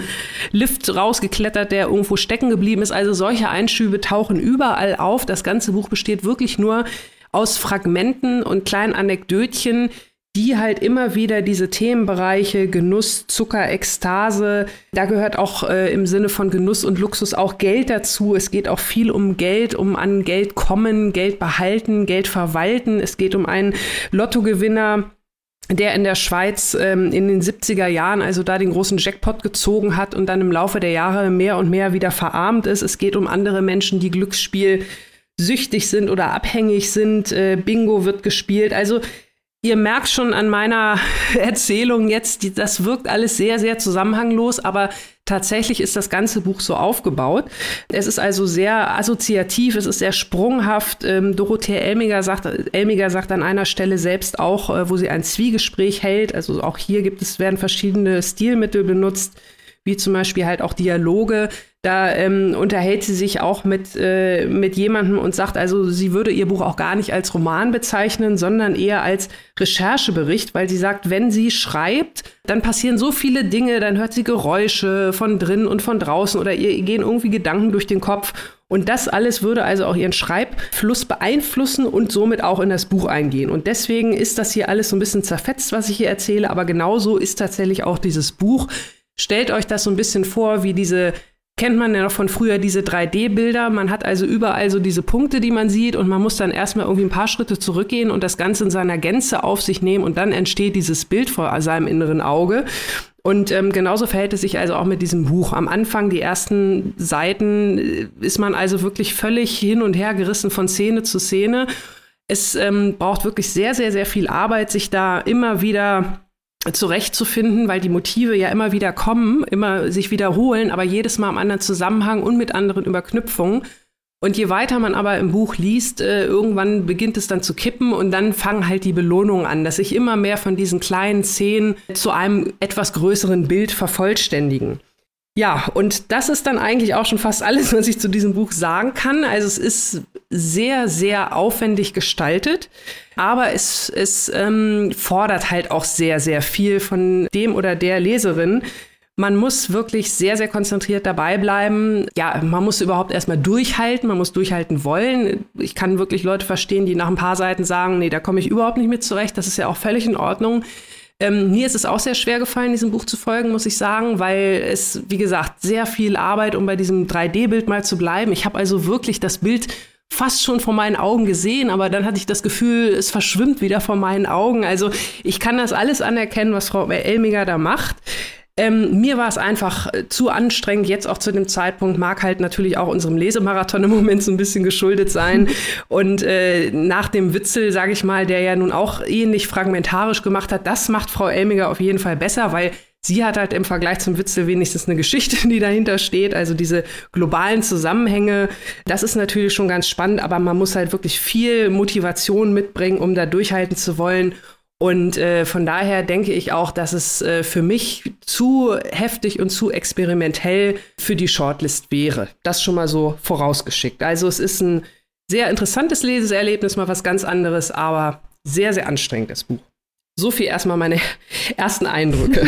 Lift rausgeklettert, der irgendwo stecken geblieben ist. Also solche Einschübe tauchen überall auf. Das ganze Buch besteht wirklich nur aus Fragmenten und kleinen Anekdötchen, die halt immer wieder diese Themenbereiche Genuss, Zucker, Ekstase, da gehört auch äh, im Sinne von Genuss und Luxus auch Geld dazu. Es geht auch viel um Geld, um an Geld kommen, Geld behalten, Geld verwalten. Es geht um einen Lottogewinner, der in der Schweiz ähm, in den siebziger Jahren also da den großen Jackpot gezogen hat und dann im Laufe der Jahre mehr und mehr wieder verarmt ist. Es geht um andere Menschen, die Glücksspiel süchtig sind oder abhängig sind. Äh, Bingo wird gespielt. Also ihr merkt schon an meiner Erzählung jetzt, die, das wirkt alles sehr, sehr zusammenhanglos, aber tatsächlich ist das ganze Buch so aufgebaut. Es ist also sehr assoziativ, es ist sehr sprunghaft. Ähm, Dorothee Elmiger sagt, Elmiger sagt an einer Stelle selbst auch, äh, wo sie ein Zwiegespräch hält, also auch hier gibt es, werden verschiedene Stilmittel benutzt, wie zum Beispiel halt auch Dialoge. Da ähm, unterhält sie sich auch mit, äh, mit jemandem und sagt, also sie würde ihr Buch auch gar nicht als Roman bezeichnen, sondern eher als Recherchebericht, weil sie sagt, wenn sie schreibt, dann passieren so viele Dinge, dann hört sie Geräusche von drinnen und von draußen oder ihr gehen irgendwie Gedanken durch den Kopf. Und das alles würde also auch ihren Schreibfluss beeinflussen und somit auch in das Buch eingehen. Und deswegen ist das hier alles so ein bisschen zerfetzt, was ich hier erzähle, aber genauso ist tatsächlich auch dieses Buch. Stellt euch das so ein bisschen vor, wie diese, kennt man ja noch von früher, diese drei D Bilder. Man hat also überall so diese Punkte, die man sieht, und man muss dann erstmal irgendwie ein paar Schritte zurückgehen und das Ganze in seiner Gänze auf sich nehmen, und dann entsteht dieses Bild vor seinem inneren Auge. Und ähm, genauso verhält es sich also auch mit diesem Buch. Am Anfang, die ersten Seiten, ist man also wirklich völlig hin und her gerissen von Szene zu Szene. Es ähm, braucht wirklich sehr, sehr, sehr viel Arbeit, sich da immer wieder zurechtzufinden, weil die Motive ja immer wieder kommen, immer sich wiederholen, aber jedes Mal im anderen Zusammenhang und mit anderen Überknüpfungen. Und je weiter man aber im Buch liest, äh, irgendwann beginnt es dann zu kippen, und dann fangen halt die Belohnungen an, dass sich immer mehr von diesen kleinen Szenen zu einem etwas größeren Bild vervollständigen. Ja, und das ist dann eigentlich auch schon fast alles, was ich zu diesem Buch sagen kann. Also es ist sehr, sehr aufwendig gestaltet, aber es, es ähm, fordert halt auch sehr, sehr viel von dem oder der Leserin. Man muss wirklich sehr, sehr konzentriert dabei bleiben. Ja, man muss überhaupt erstmal durchhalten, man muss durchhalten wollen. Ich kann wirklich Leute verstehen, die nach ein paar Seiten sagen, nee, da komme ich überhaupt nicht mit zurecht, das ist ja auch völlig in Ordnung. Ähm, mir ist es auch sehr schwer gefallen, diesem Buch zu folgen, muss ich sagen, weil es, wie gesagt, sehr viel Arbeit, um bei diesem drei D Bild mal zu bleiben. Ich habe also wirklich das Bild fast schon vor meinen Augen gesehen, aber dann hatte ich das Gefühl, es verschwimmt wieder vor meinen Augen. Also ich kann das alles anerkennen, was Frau Elmiger da macht. Ähm, mir war es einfach zu anstrengend, jetzt auch zu dem Zeitpunkt, mag halt natürlich auch unserem Lesemarathon im Moment so ein bisschen geschuldet sein. Und äh, nach dem Witzel, sage ich mal, der ja nun auch ähnlich fragmentarisch gemacht hat, das macht Frau Elmiger auf jeden Fall besser, weil sie hat halt im Vergleich zum Witzel wenigstens eine Geschichte, die dahinter steht. Also diese globalen Zusammenhänge, das ist natürlich schon ganz spannend, aber man muss halt wirklich viel Motivation mitbringen, um da durchhalten zu wollen. Und äh, von daher denke ich auch, dass es äh, für mich zu heftig und zu experimentell für die Shortlist wäre. Das schon mal so vorausgeschickt. Also es ist ein sehr interessantes Leseerlebnis, mal was ganz anderes, aber sehr, sehr anstrengendes Buch. So viel erstmal meine ersten Eindrück.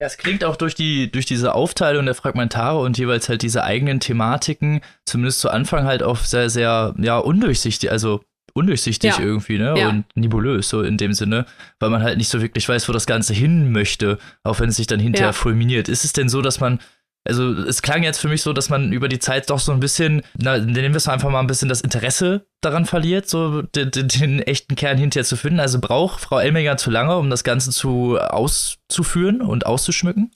Das klingt auch durch die durch diese Aufteilung der Fragmentare und jeweils halt diese eigenen Thematiken, zumindest zu Anfang halt auch sehr, sehr, ja, undurchsichtig, also undurchsichtig ja. irgendwie, ne? Ja. Und nebulös, so in dem Sinne, weil man halt nicht so wirklich weiß, wo das Ganze hin möchte, auch wenn es sich dann hinterher ja. fulminiert. Ist es denn so, dass man, also es klang jetzt für mich so, dass man über die Zeit doch so ein bisschen, na, nehmen wir es einfach mal ein bisschen das Interesse daran verliert, so den, den, den echten Kern hinterher zu finden. Also braucht Frau Elmiger zu lange, um das Ganze zu auszuführen und auszuschmücken?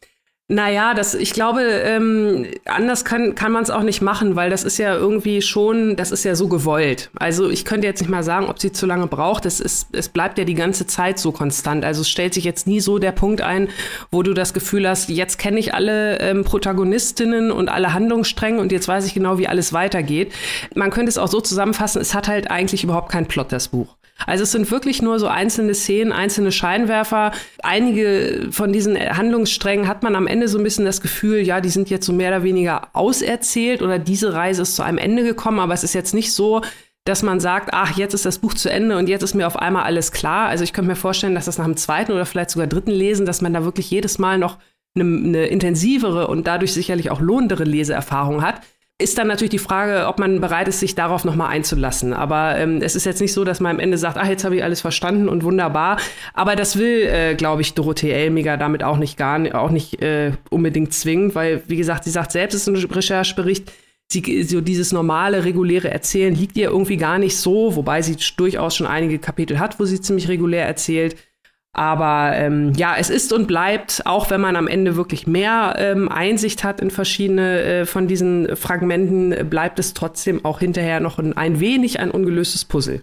Naja, das, ich glaube, ähm, anders kann, kann man es auch nicht machen, weil das ist ja irgendwie schon, das ist ja so gewollt. Also ich könnte jetzt nicht mal sagen, ob sie zu lange braucht. Es ist, es bleibt ja die ganze Zeit so konstant. Also es stellt sich jetzt nie so der Punkt ein, wo du das Gefühl hast, jetzt kenne ich alle ähm, Protagonistinnen und alle Handlungsstränge und jetzt weiß ich genau, wie alles weitergeht. Man könnte es auch so zusammenfassen, es hat halt eigentlich überhaupt keinen Plot, das Buch. Also es sind wirklich nur so einzelne Szenen, einzelne Scheinwerfer. Einige von diesen Handlungssträngen hat man am Ende so ein bisschen das Gefühl, ja, die sind jetzt so mehr oder weniger auserzählt oder diese Reise ist zu einem Ende gekommen. Aber es ist jetzt nicht so, dass man sagt, ach, jetzt ist das Buch zu Ende und jetzt ist mir auf einmal alles klar. Also ich könnte mir vorstellen, dass das nach dem zweiten oder vielleicht sogar dritten Lesen, dass man da wirklich jedes Mal noch eine, eine intensivere und dadurch sicherlich auch lohnendere Leseerfahrung hat. Ist dann natürlich die Frage, ob man bereit ist, sich darauf nochmal einzulassen. Aber ähm, es ist jetzt nicht so, dass man am Ende sagt, ach, jetzt habe ich alles verstanden und wunderbar. Aber das will, äh, glaube ich, Dorothee Elmiger damit auch nicht gar auch nicht äh, unbedingt zwingen, weil, wie gesagt, sie sagt selbst, es ist ein Recherchebericht, sie, so dieses normale, reguläre Erzählen liegt ihr irgendwie gar nicht so, wobei sie durchaus schon einige Kapitel hat, wo sie ziemlich regulär erzählt. Aber ähm, ja, es ist und bleibt, auch wenn man am Ende wirklich mehr ähm, Einsicht hat in verschiedene äh, von diesen Fragmenten, bleibt es trotzdem auch hinterher noch ein, ein wenig ein ungelöstes Puzzle.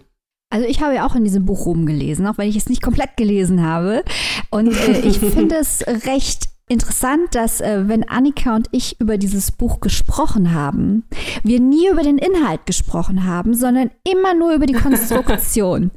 Also ich habe ja auch in diesem Buch rumgelesen, auch wenn ich es nicht komplett gelesen habe. Und äh, ich finde es recht interessant, dass äh, wenn Annika und ich über dieses Buch gesprochen haben, wir nie über den Inhalt gesprochen haben, sondern immer nur über die Konstruktion.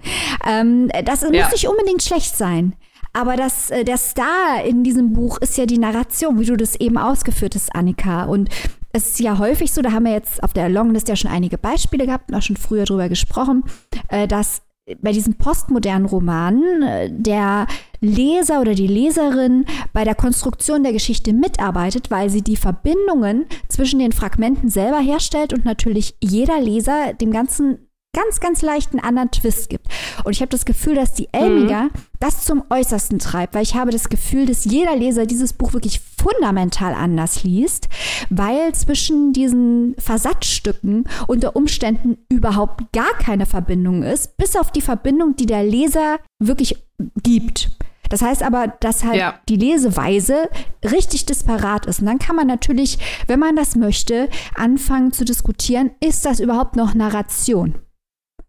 ähm, das ja. muss nicht unbedingt schlecht sein, aber das, äh, der Star in diesem Buch ist ja die Narration, wie du das eben ausgeführt hast, Annika. Und es ist ja häufig so, da haben wir jetzt auf der Longlist ja schon einige Beispiele gehabt und auch schon früher drüber gesprochen, äh, dass bei diesen postmodernen Romanen der Leser oder die Leserin bei der Konstruktion der Geschichte mitarbeitet, weil sie die Verbindungen zwischen den Fragmenten selber herstellt und natürlich jeder Leser dem Ganzen ganz, ganz leichten anderen Twist gibt. Und ich habe das Gefühl, dass die Elmiger mhm. das zum Äußersten treibt, weil ich habe das Gefühl, dass jeder Leser dieses Buch wirklich fundamental anders liest, weil zwischen diesen Versatzstücken unter Umständen überhaupt gar keine Verbindung ist, bis auf die Verbindung, die der Leser wirklich gibt. Das heißt aber, dass halt ja. die Leseweise richtig disparat ist. Und dann kann man natürlich, wenn man das möchte, anfangen zu diskutieren, ist das überhaupt noch Narration?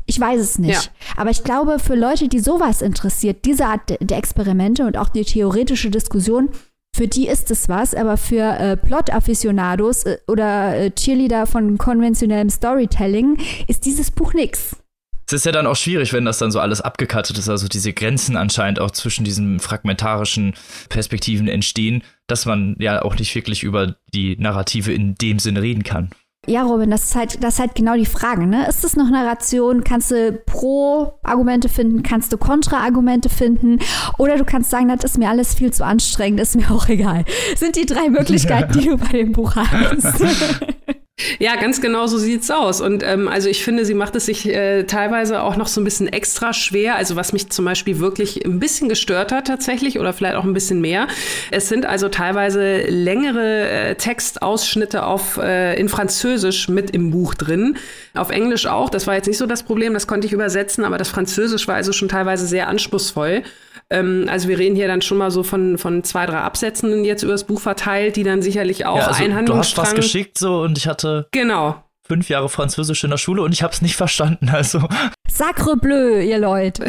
Ich weiß es nicht. Ja. Aber ich glaube, für Leute, die sowas interessiert, diese Art der Experimente und auch die theoretische Diskussion, für die ist es was. Aber für äh, Plot-Afficionados äh, oder äh, Cheerleader von konventionellem Storytelling ist dieses Buch nix. Es ist ja dann auch schwierig, wenn das dann so alles abgekattet ist, also diese Grenzen anscheinend auch zwischen diesen fragmentarischen Perspektiven entstehen, dass man ja auch nicht wirklich über die Narrative in dem Sinne reden kann. Ja, Robin, das ist halt, das ist halt genau die Frage, ne? Ist es noch Narration? Kannst du Pro-Argumente finden? Kannst du Kontra-Argumente finden? Oder du kannst sagen, das ist mir alles viel zu anstrengend, ist mir auch egal. Sind die drei Möglichkeiten, die du bei dem Buch hast. Ja, ganz genau so sieht's aus. Und ähm, also ich finde, sie macht es sich äh, teilweise auch noch so ein bisschen extra schwer. Also was mich zum Beispiel wirklich ein bisschen gestört hat tatsächlich oder vielleicht auch ein bisschen mehr. Es sind also teilweise längere äh, Textausschnitte auf äh, in Französisch mit im Buch drin. Auf Englisch auch. Das war jetzt nicht so das Problem. Das konnte ich übersetzen. Aber das Französisch war also schon teilweise sehr anspruchsvoll. Ähm, also wir reden hier dann schon mal so von von zwei, drei Absätzen jetzt übers Buch verteilt, die dann sicherlich auch ja, also ein Handlungsstrang. Du hast was geschickt so und ich hatte Genau. fünf Jahre Französisch in der Schule und ich habe es nicht verstanden, also. Sacre bleu, ihr Leute.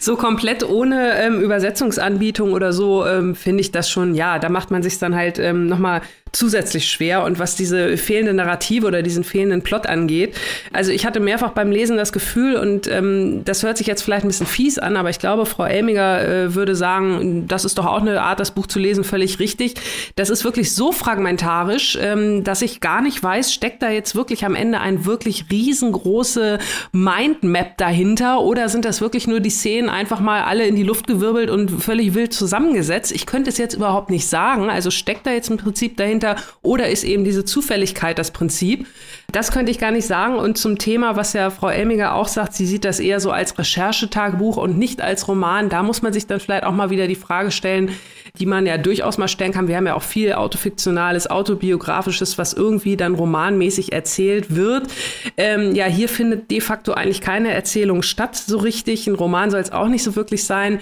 So komplett ohne ähm, Übersetzungsanbietung oder so ähm, finde ich das schon, ja, da macht man sich dann halt ähm, nochmal zusätzlich schwer. Und was diese fehlende Narrative oder diesen fehlenden Plot angeht, also ich hatte mehrfach beim Lesen das Gefühl, und ähm, das hört sich jetzt vielleicht ein bisschen fies an, aber ich glaube, Frau Elmiger äh, würde sagen, das ist doch auch eine Art, das Buch zu lesen, völlig richtig. Das ist wirklich so fragmentarisch, ähm, dass ich gar nicht weiß, steckt da jetzt wirklich am Ende ein wirklich riesengroße Mindmap dahinter, oder sind das wirklich nur die Szenen einfach mal alle in die Luft gewirbelt und völlig wild zusammengesetzt? Ich könnte es jetzt überhaupt nicht sagen. Also steckt da jetzt im Prinzip dahinter, oder ist eben diese Zufälligkeit das Prinzip? Das könnte ich gar nicht sagen. Und zum Thema, was ja Frau Elmiger auch sagt, sie sieht das eher so als Recherchetagebuch und nicht als Roman. Da muss man sich dann vielleicht auch mal wieder die Frage stellen, die man ja durchaus mal stellen kann. Wir haben ja auch viel Autofiktionales, Autobiografisches, was irgendwie dann romanmäßig erzählt wird. Ähm, ja, hier findet de facto eigentlich keine Erzählung statt, so richtig. Ein Roman soll es auch nicht so wirklich sein.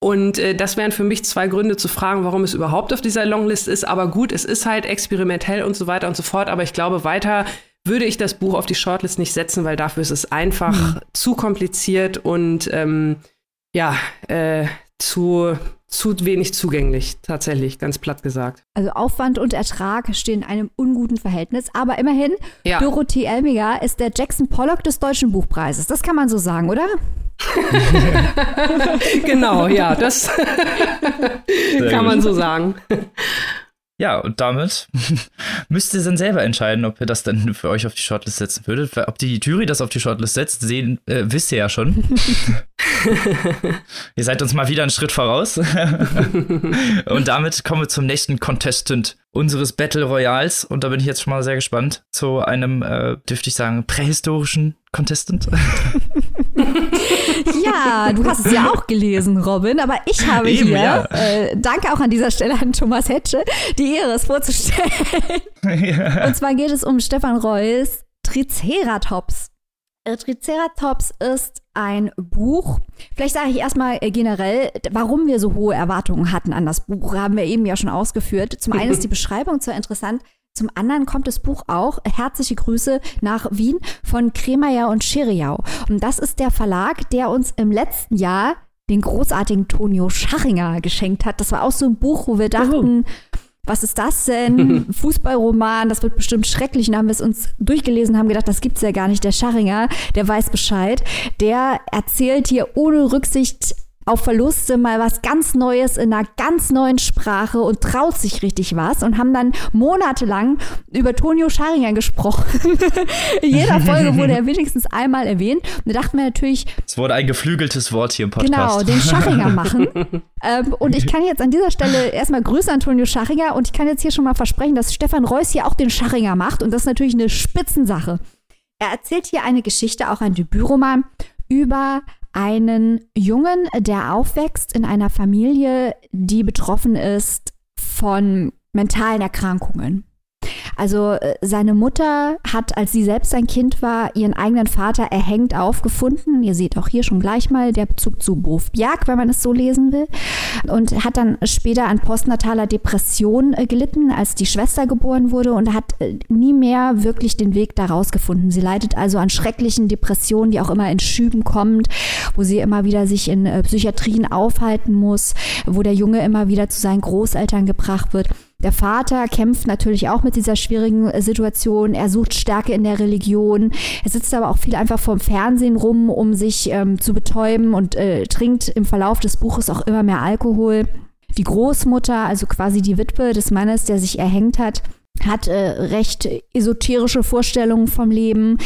Und äh, das wären für mich zwei Gründe zu fragen, warum es überhaupt auf dieser Longlist ist. Aber gut, es ist halt experimentell und so weiter und so fort. Aber ich glaube, weiter würde ich das Buch auf die Shortlist nicht setzen, weil dafür ist es einfach mhm. zu kompliziert und ähm, ja, äh, zu... zu wenig zugänglich, tatsächlich, ganz platt gesagt. Also Aufwand und Ertrag stehen in einem unguten Verhältnis, aber immerhin, ja. Dorothee Elmiger ist der Jackson Pollock des Deutschen Buchpreises. Das kann man so sagen, oder? Genau, ja, das kann man so sagen. Ja, und damit müsst ihr dann selber entscheiden, ob ihr das dann für euch auf die Shortlist setzen würdet. Ob die Jury das auf die Shortlist setzt, sehen, äh, wisst ihr ja schon. Ihr seid uns mal wieder einen Schritt voraus. Und damit kommen wir zum nächsten Contestant unseres Battle Royals. Und da bin ich jetzt schon mal sehr gespannt. Zu einem, äh, dürfte ich sagen, prähistorischen Contestant. Ja, du hast es ja auch gelesen, Robin, aber ich habe Eben, hier, ja. äh, danke auch an dieser Stelle an Thomas Hettche, die Ehre, es vorzustellen. Ja. Und zwar geht es um Stefan Reus' Triceratops. Triceratops ist ein Buch. Vielleicht sage ich erstmal generell, warum wir so hohe Erwartungen hatten an das Buch, haben wir eben ja schon ausgeführt. Zum einen ist die Beschreibung zwar interessant, zum anderen kommt das Buch auch, herzliche Grüße nach Wien, von Kremayr und Scheriau. Und das ist der Verlag, der uns im letzten Jahr den großartigen Tonio Schachinger geschenkt hat. Das war auch so ein Buch, wo wir dachten, oh. was ist das denn? Fußballroman, das wird bestimmt schrecklich. Und dann haben wir es uns durchgelesen und haben gedacht, das gibt's ja gar nicht. Der Schachinger, der weiß Bescheid. Der erzählt hier ohne Rücksicht auf Verluste mal was ganz Neues in einer ganz neuen Sprache und traut sich richtig was, und haben dann monatelang über Tonio Schachinger gesprochen. In jeder Folge wurde er wenigstens einmal erwähnt. Und da dachten wir natürlich... Es wurde ein geflügeltes Wort hier im Podcast. Genau, den Schachinger machen. ähm, und ich kann jetzt an dieser Stelle erstmal Grüße an Tonio Schachinger, und ich kann jetzt hier schon mal versprechen, dass Stefan Reus hier auch den Schachinger macht, und das ist natürlich eine Spitzensache. Er erzählt hier eine Geschichte, auch ein Debütroman, über einen Jungen, der aufwächst in einer Familie, die betroffen ist von mentalen Erkrankungen. Also seine Mutter hat, als sie selbst ein Kind war, ihren eigenen Vater erhängt aufgefunden. Ihr seht auch hier schon gleich mal der Bezug zu Bov Bjerg, wenn man es so lesen will. Und hat dann später an postnataler Depression gelitten, als die Schwester geboren wurde, und hat nie mehr wirklich den Weg daraus gefunden. Sie leidet also an schrecklichen Depressionen, die auch immer in Schüben kommt, wo sie immer wieder sich in Psychiatrien aufhalten muss, wo der Junge immer wieder zu seinen Großeltern gebracht wird. Der Vater kämpft natürlich auch mit dieser schwierigen Situation. Er sucht Stärke in der Religion. Er sitzt aber auch viel einfach vorm Fernsehen rum, um sich ähm, zu betäuben, und äh, trinkt im Verlauf des Buches auch immer mehr Alkohol. Die Großmutter, also quasi die Witwe des Mannes, der sich erhängt hat, hat äh, recht esoterische Vorstellungen vom Leben.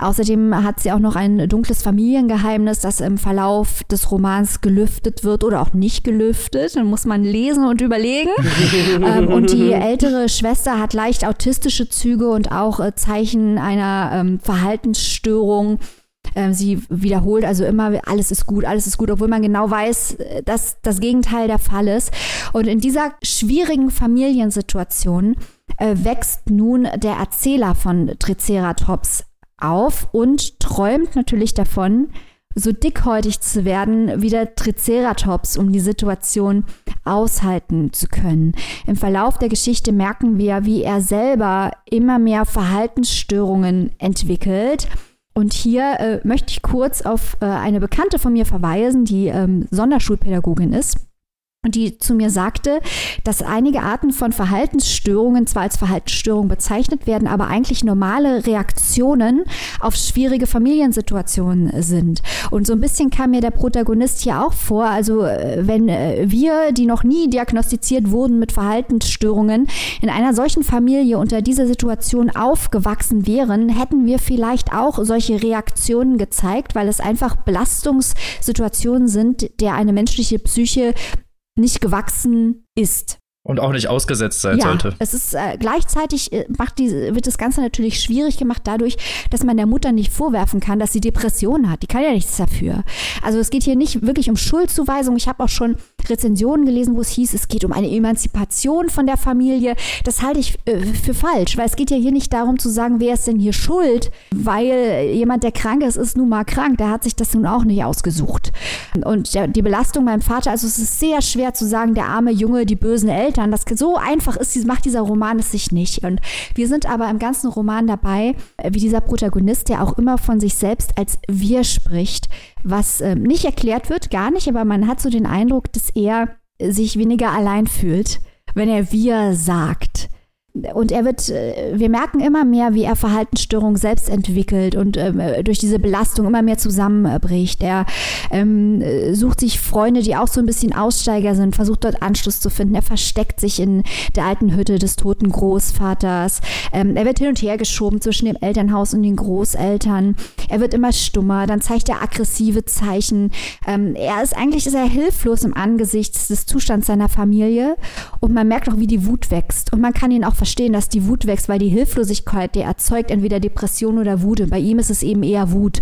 Außerdem hat sie auch noch ein dunkles Familiengeheimnis, das im Verlauf des Romans gelüftet wird oder auch nicht gelüftet. Dann muss man lesen und überlegen. ähm, und die ältere Schwester hat leicht autistische Züge und auch äh, Zeichen einer ähm, Verhaltensstörung. Ähm, sie wiederholt also immer, alles ist gut, alles ist gut, obwohl man genau weiß, dass das Gegenteil der Fall ist. Und in dieser schwierigen Familiensituation wächst nun der Erzähler von Triceratops auf und träumt natürlich davon, so dickhäutig zu werden wie der Triceratops, um die Situation aushalten zu können. Im Verlauf der Geschichte merken wir, wie er selber immer mehr Verhaltensstörungen entwickelt. Und hier äh, möchte ich kurz auf äh, eine Bekannte von mir verweisen, die ähm, Sonderschulpädagogin ist. und die zu mir sagte, dass einige Arten von Verhaltensstörungen zwar als Verhaltensstörung bezeichnet werden, aber eigentlich normale Reaktionen auf schwierige Familiensituationen sind. Und so ein bisschen kam mir der Protagonist hier auch vor. Also wenn wir, die noch nie diagnostiziert wurden mit Verhaltensstörungen, in einer solchen Familie unter dieser Situation aufgewachsen wären, hätten wir vielleicht auch solche Reaktionen gezeigt, weil es einfach Belastungssituationen sind, der eine menschliche Psyche nicht gewachsen ist. Und auch nicht ausgesetzt sein ja, sollte. Es ist äh, gleichzeitig macht die, wird das Ganze natürlich schwierig gemacht dadurch, dass man der Mutter nicht vorwerfen kann, dass sie Depressionen hat. Die kann ja nichts dafür. Also es geht hier nicht wirklich um Schuldzuweisung. Ich habe auch schon Rezensionen gelesen, wo es hieß, es geht um eine Emanzipation von der Familie. Das halte ich äh, für falsch, weil es geht ja hier nicht darum zu sagen, wer ist denn hier schuld, weil jemand, der krank ist, ist nun mal krank. Der hat sich das nun auch nicht ausgesucht. Und der, die Belastung beim Vater, also es ist sehr schwer zu sagen, der arme Junge, die bösen Eltern. Das, so einfach ist, macht dieser Roman es sich nicht. Und wir sind aber im ganzen Roman dabei, wie dieser Protagonist, der auch immer von sich selbst als wir spricht, was ähm, nicht erklärt wird, gar nicht, aber man hat so den Eindruck, dass er sich weniger allein fühlt, wenn er wir sagt. Und er wird, wir merken immer mehr, wie er Verhaltensstörungen selbst entwickelt und ähm, durch diese Belastung immer mehr zusammenbricht. Er ähm, sucht sich Freunde, die auch so ein bisschen Aussteiger sind, versucht dort Anschluss zu finden. Er versteckt sich in der alten Hütte des toten Großvaters. Ähm, er wird hin und her geschoben zwischen dem Elternhaus und den Großeltern. Er wird immer stummer, dann zeigt er aggressive Zeichen. Ähm, er ist eigentlich ist er hilflos im Angesicht des Zustands seiner Familie und man merkt auch, wie die Wut wächst. Und man kann ihn auch verstehen, dass die Wut wächst, weil die Hilflosigkeit, die erzeugt entweder Depression oder Wut. Und bei ihm ist es eben eher Wut.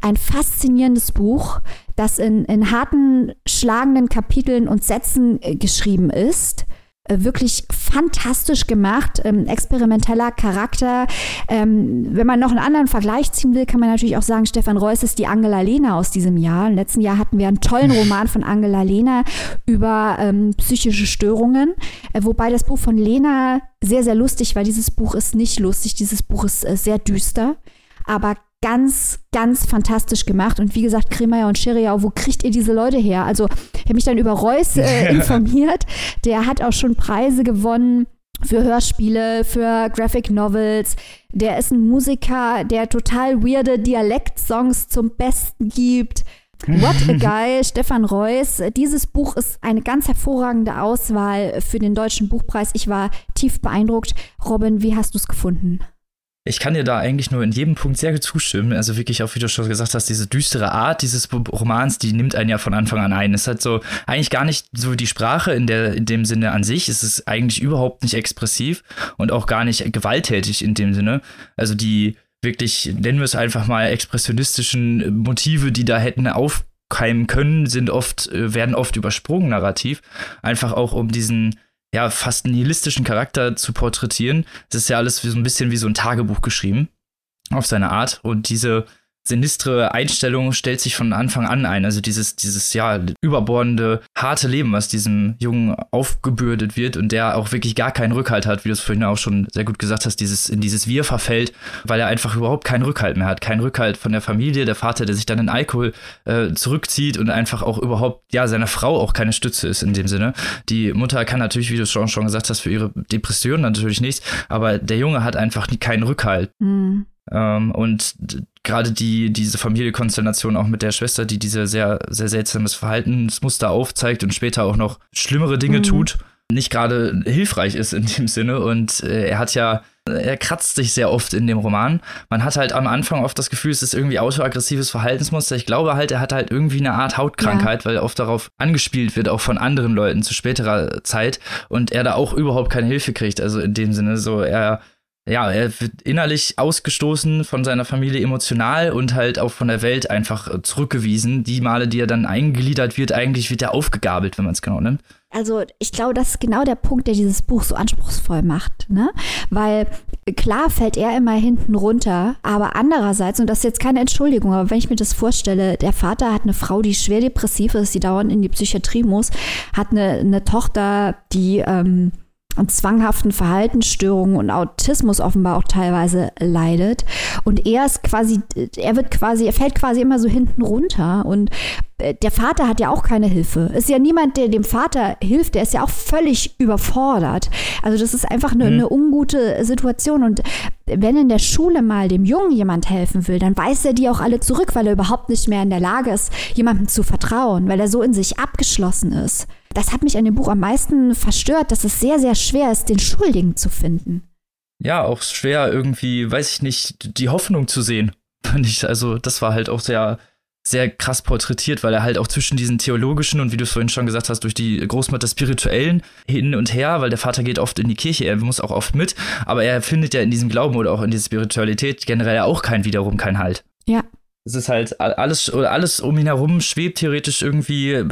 Ein faszinierendes Buch, das in, in harten, schlagenden Kapiteln und Sätzen äh, geschrieben ist. Äh, wirklich fantastisch gemacht, ähm, experimenteller Charakter. Ähm, wenn man noch einen anderen Vergleich ziehen will, kann man natürlich auch sagen, Stefan Reus ist die Angela Lehner aus diesem Jahr. Im letzten Jahr hatten wir einen tollen Roman von Angela Lehner über ähm, psychische Störungen. Äh, wobei das Buch von Lehner sehr, sehr lustig, weil dieses Buch ist nicht lustig, dieses Buch ist äh, sehr düster, aber ganz, ganz fantastisch gemacht. Und wie gesagt, Kremayr und Scheriau, wo kriegt ihr diese Leute her? Also ich habe mich dann über Reus äh, informiert, der hat auch schon Preise gewonnen für Hörspiele, für Graphic Novels. Der ist ein Musiker, der total weirde Dialektsongs zum Besten gibt. What a guy, Stefan Reus. Dieses Buch ist eine ganz hervorragende Auswahl für den Deutschen Buchpreis. Ich war tief beeindruckt. Robin, wie hast du es gefunden? Ich kann dir da eigentlich nur in jedem Punkt sehr zustimmen. Also wirklich, auch wie du schon gesagt hast, diese düstere Art dieses Romans, die nimmt einen ja von Anfang an ein. Es hat so eigentlich gar nicht so die Sprache in der in dem Sinne an sich. Es ist eigentlich überhaupt nicht expressiv und auch gar nicht gewalttätig in dem Sinne. Also die wirklich, nennen wir es einfach mal, expressionistischen Motive, die da hätten aufkeimen können, sind oft, werden oft übersprungen narrativ. Einfach auch um diesen, ja, fast nihilistischen Charakter zu porträtieren. Das ist ja alles so ein bisschen wie so ein Tagebuch geschrieben, auf seine Art. Und diese sinistre Einstellung stellt sich von Anfang an ein. Also dieses, dieses, ja, überbordende, harte Leben, was diesem Jungen aufgebürdet wird und der auch wirklich gar keinen Rückhalt hat, wie du es vorhin auch schon sehr gut gesagt hast, dieses, in dieses Wir verfällt, weil er einfach überhaupt keinen Rückhalt mehr hat. Keinen Rückhalt von der Familie, der Vater, der sich dann in Alkohol äh, zurückzieht und einfach auch überhaupt, ja, seiner Frau auch keine Stütze ist in dem Sinne. Die Mutter kann natürlich, wie du es schon, schon gesagt hast, für ihre Depressionen natürlich nichts, aber der Junge hat einfach keinen Rückhalt. Mhm. Ähm, und gerade die, diese Familienkonstellation auch mit der Schwester, die diese sehr, sehr seltsames Verhaltensmuster aufzeigt und später auch noch schlimmere Dinge mhm. tut, nicht gerade hilfreich ist in dem Sinne. Und äh, er hat ja, er kratzt sich sehr oft in dem Roman. Man hat halt am Anfang oft das Gefühl, es ist irgendwie autoaggressives Verhaltensmuster. Ich glaube halt, er hat halt irgendwie eine Art Hautkrankheit, ja, weil oft darauf angespielt wird, auch von anderen Leuten zu späterer Zeit. Und er da auch überhaupt keine Hilfe kriegt. Also in dem Sinne so, er... ja, er wird innerlich ausgestoßen von seiner Familie emotional und halt auch von der Welt einfach zurückgewiesen. Die Male, die er dann eingegliedert wird, eigentlich wird er aufgegabelt, wenn man es genau nimmt. Also ich glaube, das ist genau der Punkt, der dieses Buch so anspruchsvoll macht, ne? Weil klar fällt er immer hinten runter, aber andererseits, und das ist jetzt keine Entschuldigung, aber wenn ich mir das vorstelle, der Vater hat eine Frau, die schwer depressiv ist, die dauernd in die Psychiatrie muss, hat eine, eine Tochter, die ähm, an zwanghaften Verhaltensstörungen und Autismus offenbar auch teilweise leidet. Und er ist quasi, er wird quasi, er fällt quasi immer so hinten runter. Und der Vater hat ja auch keine Hilfe. Ist ja niemand, der dem Vater hilft, der ist ja auch völlig überfordert. Also das ist einfach eine, mhm. eine ungute Situation. Und wenn in der Schule mal dem Jungen jemand helfen will, dann weist er die auch alle zurück, weil er überhaupt nicht mehr in der Lage ist, jemandem zu vertrauen, weil er so in sich abgeschlossen ist. Das hat mich an dem Buch am meisten verstört, dass es sehr, sehr schwer ist, den Schuldigen zu finden. Ja, auch schwer irgendwie, weiß ich nicht, die Hoffnung zu sehen. Also das war halt auch sehr... sehr krass porträtiert, weil er halt auch zwischen diesen theologischen und, wie du es vorhin schon gesagt hast, durch die Großmutter spirituellen hin und her, weil der Vater geht oft in die Kirche, er muss auch oft mit, aber er findet ja in diesem Glauben oder auch in dieser Spiritualität generell auch kein wiederum kein Halt. Ja. Es ist halt alles, alles um ihn herum schwebt theoretisch irgendwie,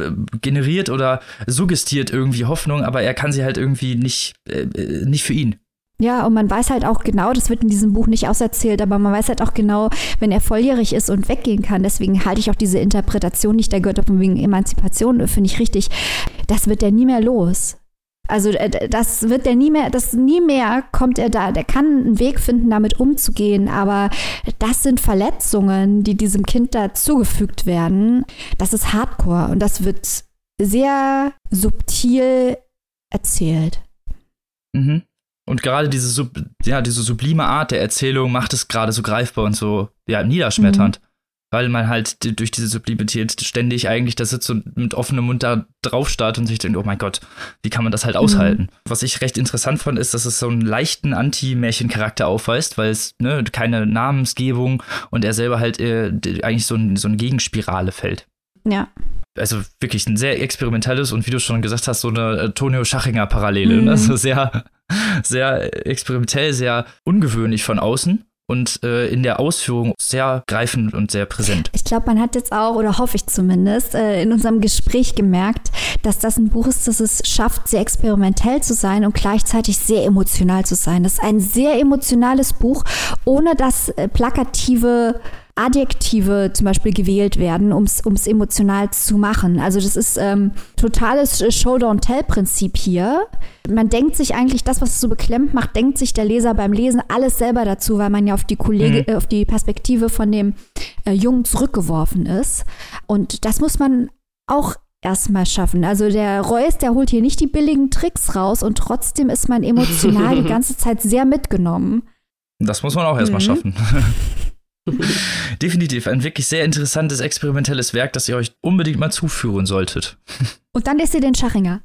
generiert oder suggestiert irgendwie Hoffnung, aber er kann sie halt irgendwie nicht, äh, nicht für ihn. Ja, und man weiß halt auch genau, das wird in diesem Buch nicht auserzählt, aber man weiß halt auch genau, wenn er volljährig ist und weggehen kann. Deswegen halte ich auch diese Interpretation nicht, da gehört auch wegen Emanzipation, finde ich richtig. Das wird er nie mehr los. Also das wird er nie mehr, das nie mehr kommt er da, der kann einen Weg finden, damit umzugehen, aber das sind Verletzungen, die diesem Kind da zugefügt werden. Das ist Hardcore und das wird sehr subtil erzählt. Mhm. Und gerade diese, ja, diese sublime Art der Erzählung macht es gerade so greifbar und so ja, niederschmetternd. Mhm. Weil man halt durch diese Sublimität ständig eigentlich da sitzt und mit offenem Mund da drauf starrt und sich denkt, oh mein Gott, wie kann man das halt aushalten? Mhm. Was ich recht interessant fand, ist, dass es so einen leichten Anti-Märchen-Charakter aufweist, weil es ne, keine Namensgebung und er selber halt äh, eigentlich so, ein, so eine Gegenspirale fällt. Ja. Also wirklich ein sehr experimentelles und wie du schon gesagt hast, so eine äh, Tonio Schachinger-Parallele. Mhm. Also sehr... sehr experimentell, sehr ungewöhnlich von außen und äh, in der Ausführung sehr greifend und sehr präsent. Ich glaube, man hat jetzt auch, oder hoffe ich zumindest, äh, in unserem Gespräch gemerkt, dass das ein Buch ist, das es schafft, sehr experimentell zu sein und gleichzeitig sehr emotional zu sein. Das ist ein sehr emotionales Buch, ohne dass äh, plakative Adjektive zum Beispiel gewählt werden, um es emotional zu machen. Also das ist ähm, totales Show-Don't-Tell-Prinzip hier. Man denkt sich eigentlich, das, was es so beklemmt macht, denkt sich der Leser beim Lesen alles selber dazu, weil man ja auf die, Kollege, mhm. äh, auf die Perspektive von dem äh, Jungen zurückgeworfen ist. Und das muss man auch erstmal schaffen. Also der Reus, der holt hier nicht die billigen Tricks raus und trotzdem ist man emotional die ganze Zeit sehr mitgenommen. Das muss man auch erstmal mhm. schaffen. Definitiv, ein wirklich sehr interessantes, experimentelles Werk, das ihr euch unbedingt mal zuführen solltet. Und dann lest ihr den Schachinger.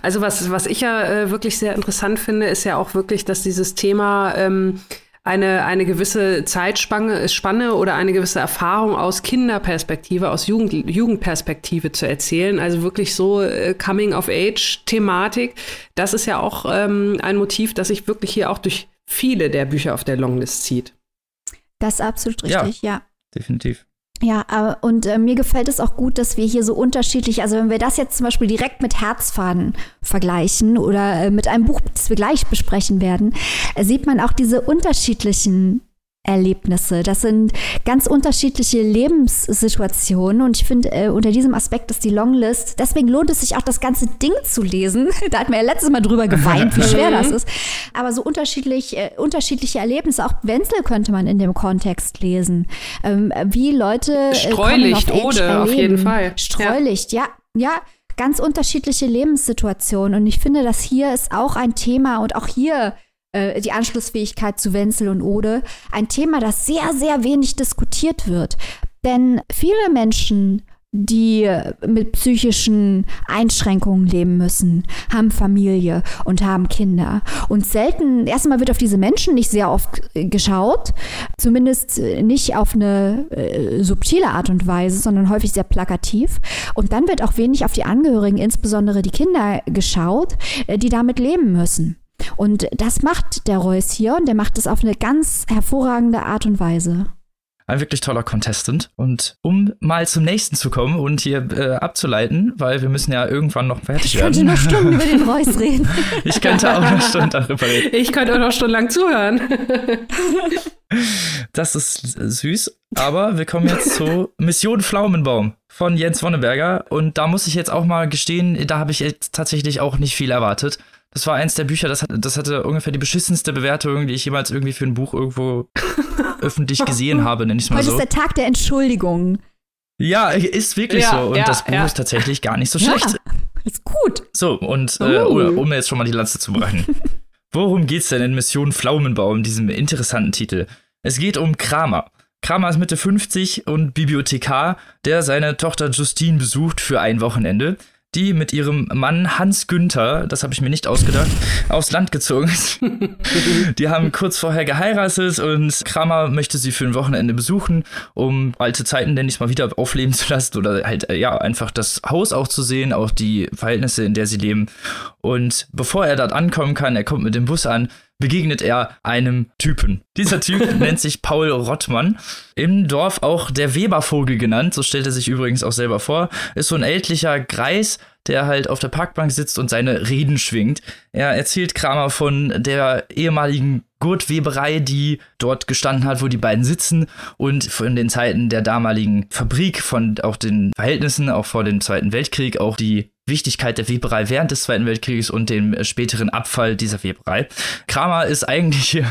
Also was, was ich ja äh, wirklich sehr interessant finde, ist ja auch wirklich, dass dieses Thema ähm, eine, eine gewisse Zeitspanne Spanne oder eine gewisse Erfahrung aus Kinderperspektive, aus Jugend, Jugendperspektive zu erzählen. Also wirklich so äh, Coming-of-Age-Thematik. Das ist ja auch ähm, ein Motiv, das sich wirklich hier auch durch viele der Bücher auf der Longlist zieht. Das ist absolut richtig, ja. ja. Definitiv. Ja, aber, und äh, mir gefällt es auch gut, dass wir hier so unterschiedlich, also wenn wir das jetzt zum Beispiel direkt mit Herzfaden vergleichen oder äh, mit einem Buch, das wir gleich besprechen werden, äh, sieht man auch diese unterschiedlichen Erlebnisse. Das sind ganz unterschiedliche Lebenssituationen und ich finde, äh, unter diesem Aspekt ist die Longlist, deswegen lohnt es sich auch, das ganze Ding zu lesen. Da hatten wir ja letztes Mal drüber geweint, wie schwer das ist. Aber so unterschiedlich, äh, unterschiedliche Erlebnisse, auch Wenzel könnte man in dem Kontext lesen. Ähm, wie Leute äh, Streulicht, Ohde, auf jeden Fall. Streulicht, ja, ja. ja. Ganz unterschiedliche Lebenssituationen und ich finde, das hier ist auch ein Thema und auch hier die Anschlussfähigkeit zu Wenzel und Ohde, ein Thema, das sehr, sehr wenig diskutiert wird. Denn viele Menschen, die mit psychischen Einschränkungen leben müssen, haben Familie und haben Kinder. Und selten, erstmal wird auf diese Menschen nicht sehr oft geschaut, zumindest nicht auf eine äh, subtile Art und Weise, sondern häufig sehr plakativ. Und dann wird auch wenig auf die Angehörigen, insbesondere die Kinder, geschaut, die damit leben müssen. Und das macht der Reus hier und der macht es auf eine ganz hervorragende Art und Weise. Ein wirklich toller Contestant. Und um mal zum nächsten zu kommen und hier äh, abzuleiten, weil wir müssen ja irgendwann noch fertig werden. Ich könnte noch Stunden über den Reus reden. Ich könnte auch noch Stunden darüber reden. Ich könnte auch noch stundenlang zuhören. Das ist süß, aber wir kommen jetzt zu Mission Pflaumenbaum von Jens Wonneberger. Und da muss ich jetzt auch mal gestehen, da habe ich jetzt tatsächlich auch nicht viel erwartet. Das war eins der Bücher, das, hat, das hatte ungefähr die beschissenste Bewertung, die ich jemals irgendwie für ein Buch irgendwo öffentlich gesehen habe, nenne ich es mal so. Heute ist der Tag der Entschuldigung. Ja, ist wirklich ja, so. Und ja, das Buch ja. ist tatsächlich gar nicht so schlecht. Ja, ist gut. So, und uh. äh, um, um jetzt schon mal die Lanze zu brechen. Worum geht's denn in Mission Pflaumenbaum, diesem interessanten Titel? Es geht um Kramer. Kramer ist Mitte fünfzig und Bibliothekar, der seine Tochter Justine besucht für ein Wochenende, die mit ihrem Mann Hans Günther, das habe ich mir nicht ausgedacht, aufs Land gezogen ist. Die haben kurz vorher geheiratet und Kramer möchte sie für ein Wochenende besuchen, um alte Zeiten, denn nicht mal wieder aufleben zu lassen oder halt, ja, einfach das Haus auch zu sehen, auch die Verhältnisse, in der sie leben. Und bevor er dort ankommen kann, er kommt mit dem Bus an, begegnet er einem Typen. Dieser Typ nennt sich Paul Rottmann, im Dorf auch der Webervogel genannt, so stellt er sich übrigens auch selber vor, ist so ein ältlicher Greis, der halt auf der Parkbank sitzt und seine Reden schwingt. Er erzählt Kramer von der ehemaligen Gurtweberei, die dort gestanden hat, wo die beiden sitzen, und von den Zeiten der damaligen Fabrik, von auch den Verhältnissen, auch vor dem Zweiten Weltkrieg, auch die Wichtigkeit der Weberei während des Zweiten Weltkrieges und dem späteren Abfall dieser Weberei. Kramer ist eigentlich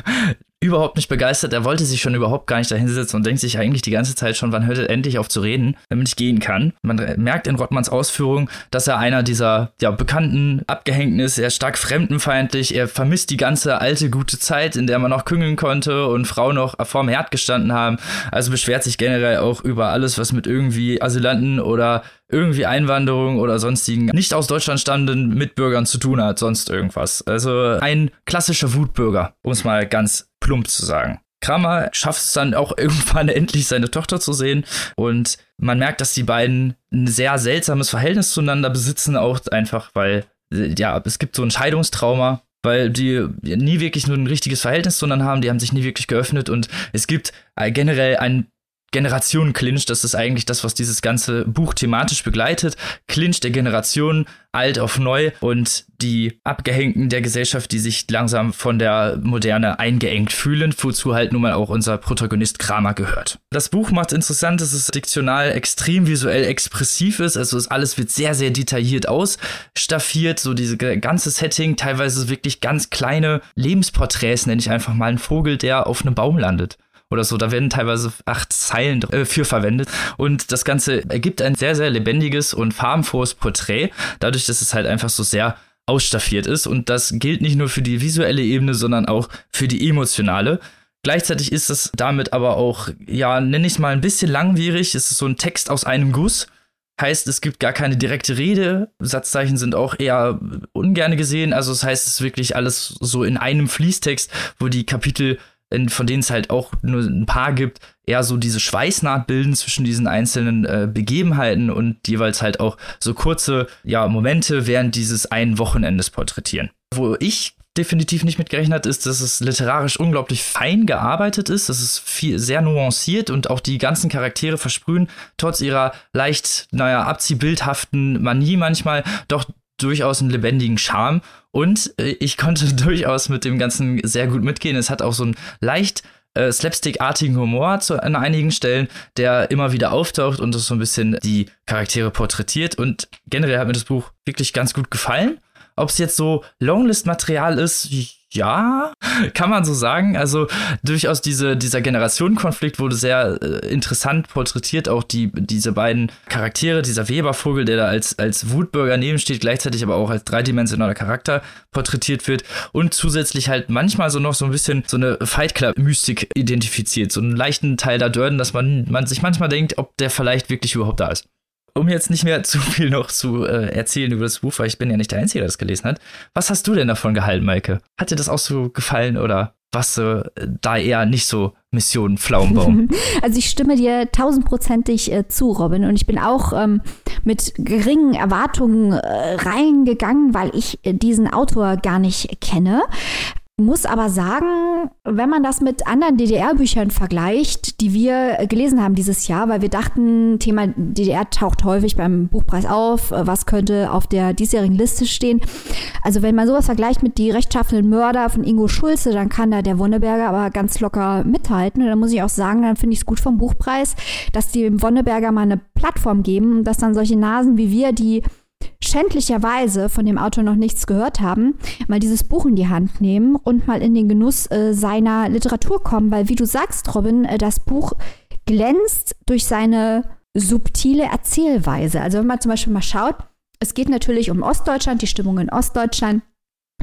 überhaupt nicht begeistert, er wollte sich schon überhaupt gar nicht dahinsetzen und denkt sich eigentlich die ganze Zeit schon, wann hört er endlich auf zu reden, damit ich gehen kann. Man merkt in Rottmanns Ausführung, dass er einer dieser ja, bekannten Abgehängten ist, er ist stark fremdenfeindlich, er vermisst die ganze alte gute Zeit, in der man noch küngeln konnte und Frauen noch vorm Herd gestanden haben, also beschwert sich generell auch über alles, was mit irgendwie Asylanten oder irgendwie Einwanderung oder sonstigen nicht aus Deutschland stammenden Mitbürgern zu tun hat, sonst irgendwas. Also ein klassischer Wutbürger, um es mal ganz plump zu sagen. Kramer schafft es dann auch irgendwann endlich, seine Tochter zu sehen, und man merkt, dass die beiden ein sehr seltsames Verhältnis zueinander besitzen, auch einfach, weil, ja, es gibt so ein Scheidungstrauma, weil die nie wirklich nur ein richtiges Verhältnis zueinander haben, die haben sich nie wirklich geöffnet, und es gibt generell einen Generationen Clinch, das ist eigentlich das, was dieses ganze Buch thematisch begleitet. Clinch der Generationen, alt auf neu, und die Abgehängten der Gesellschaft, die sich langsam von der Moderne eingeengt fühlen, wozu halt nun mal auch unser Protagonist Kramer gehört. Das Buch macht interessant, dass es diktional extrem visuell expressiv ist, also es alles wird sehr, sehr detailliert ausstaffiert, so dieses ganze Setting, teilweise wirklich ganz kleine Lebensporträts, nenne ich einfach mal einen Vogel, der auf einem Baum landet. Oder so, da werden teilweise acht Zeilen äh, für verwendet, und das Ganze ergibt ein sehr, sehr lebendiges und farbenfrohes Porträt, dadurch, dass es halt einfach so sehr ausstaffiert ist, und das gilt nicht nur für die visuelle Ebene, sondern auch für die emotionale. Gleichzeitig ist es damit aber auch, ja, nenne ich es mal ein bisschen langwierig, es ist so ein Text aus einem Guss, heißt, es gibt gar keine direkte Rede, Satzzeichen sind auch eher ungern gesehen, also das heißt, es ist wirklich alles so in einem Fließtext, wo die Kapitel, von denen es halt auch nur ein paar gibt, eher so diese Schweißnaht bilden zwischen diesen einzelnen äh, Begebenheiten und jeweils halt auch so kurze ja, Momente während dieses einen Wochenendes porträtieren. Wo ich definitiv nicht mitgerechnet ist, dass es literarisch unglaublich fein gearbeitet ist, dass es viel, sehr nuanciert, und auch die ganzen Charaktere versprühen, trotz ihrer leicht, naja, abziehbildhaften Manie manchmal, doch durchaus einen lebendigen Charme, und ich konnte durchaus mit dem Ganzen sehr gut mitgehen. Es hat auch so einen leicht äh, slapstickartigen Humor zu, an einigen Stellen, der immer wieder auftaucht und so ein bisschen die Charaktere porträtiert, und generell hat mir das Buch wirklich ganz gut gefallen. Ob es jetzt so Longlist-Material ist, ja, kann man so sagen. Also durchaus diese, dieser Generationenkonflikt wurde sehr äh, interessant porträtiert. Auch die, diese beiden Charaktere, dieser Webervogel, der da als, als Wutbürger nebensteht, gleichzeitig aber auch als dreidimensionaler Charakter porträtiert wird. Und zusätzlich halt manchmal so noch so ein bisschen so eine Fight Club-Mystik identifiziert. So einen leichten Teil da Dörden, dass man, man sich manchmal denkt, ob der vielleicht wirklich überhaupt da ist. Um jetzt nicht mehr zu viel noch zu äh, erzählen über das Buch, weil ich bin ja nicht der Einzige, der das gelesen hat. Was hast du denn davon gehalten, Maike? Hat dir das auch so gefallen, oder warst du äh, da eher nicht so Mission Pflaumenbaum? Also ich stimme dir tausendprozentig äh, zu, Robin. Und ich bin auch ähm, mit geringen Erwartungen äh, reingegangen, weil ich äh, diesen Autor gar nicht kenne. Muss aber sagen, wenn man das mit anderen D D R-Büchern vergleicht, die wir gelesen haben dieses Jahr, weil wir dachten, Thema D D R taucht häufig beim Buchpreis auf, was könnte auf der diesjährigen Liste stehen. Also wenn man sowas vergleicht mit Die rechtschaffenen Mörder von Ingo Schulze, dann kann da der Wonneberger aber ganz locker mithalten. Und dann muss ich auch sagen, dann finde ich es gut vom Buchpreis, dass die dem Wonneberger mal eine Plattform geben und dass dann solche Nasen wie wir, die schändlicherweise von dem Autor noch nichts gehört haben, mal dieses Buch in die Hand nehmen und mal in den Genuss äh, seiner Literatur kommen, weil wie du sagst, Robin, äh, das Buch glänzt durch seine subtile Erzählweise. Also wenn man zum Beispiel mal schaut, es geht natürlich um Ostdeutschland, die Stimmung in Ostdeutschland,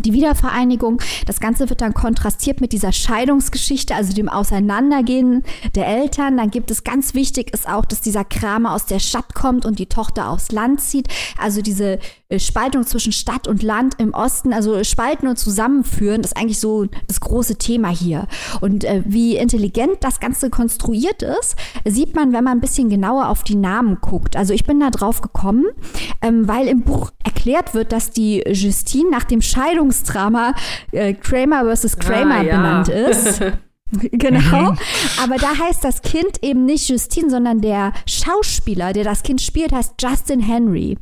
die Wiedervereinigung. Das Ganze wird dann kontrastiert mit dieser Scheidungsgeschichte, also dem Auseinandergehen der Eltern. Dann gibt es, ganz wichtig ist auch, dass dieser Kramer aus der Stadt kommt und die Tochter aufs Land zieht. Also diese Spaltung zwischen Stadt und Land im Osten, also spalten und zusammenführen, ist eigentlich so das große Thema hier. Und äh, wie intelligent das Ganze konstruiert ist, sieht man, wenn man ein bisschen genauer auf die Namen guckt. Also ich bin da drauf gekommen, ähm, weil im Buch erklärt wird, dass die Justine nach dem Scheidung Drama äh, Kramer versus. Kramer ah, ja. benannt ist. Genau. Aber da heißt das Kind eben nicht Justine, sondern der Schauspieler, der das Kind spielt, heißt Justin Henry.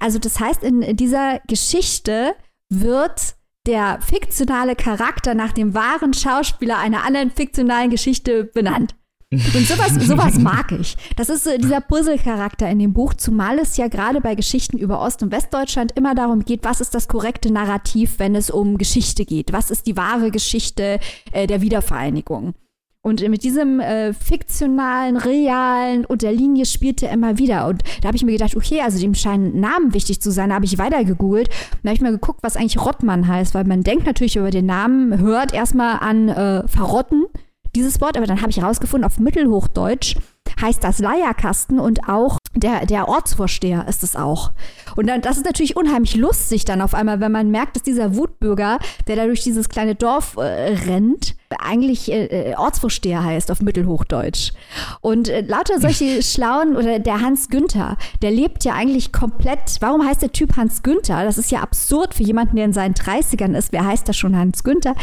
Also das heißt, in dieser Geschichte wird der fiktionale Charakter nach dem wahren Schauspieler einer anderen fiktionalen Geschichte benannt. Und sowas, sowas mag ich. Das ist so dieser Puzzle-Charakter in dem Buch, zumal es ja gerade bei Geschichten über Ost- und Westdeutschland immer darum geht, was ist das korrekte Narrativ, wenn es um Geschichte geht? Was ist die wahre Geschichte äh, der Wiedervereinigung? Und mit diesem äh, fiktionalen, realen und der Linie spielte er immer wieder. Und da habe ich mir gedacht, okay, also dem scheinen Namen wichtig zu sein. Da habe ich weiter gegoogelt und da habe ich mal geguckt, was eigentlich Rottmann heißt, weil man denkt natürlich über den Namen, hört erstmal an äh, verrotten, dieses Wort, aber dann habe ich herausgefunden, auf Mittelhochdeutsch heißt das Leierkasten und auch der, der Ortsvorsteher ist es auch. Und dann, das ist natürlich unheimlich lustig dann auf einmal, wenn man merkt, dass dieser Wutbürger, der da durch dieses kleine Dorf äh, rennt, eigentlich äh, Ortsvorsteher heißt auf Mittelhochdeutsch. Und äh, lauter solche schlauen, oder der Hans Günther, der lebt ja eigentlich komplett, warum heißt der Typ Hans Günther? Das ist ja absurd für jemanden, der in seinen dreißigern ist. Wer heißt da schon Hans Günther?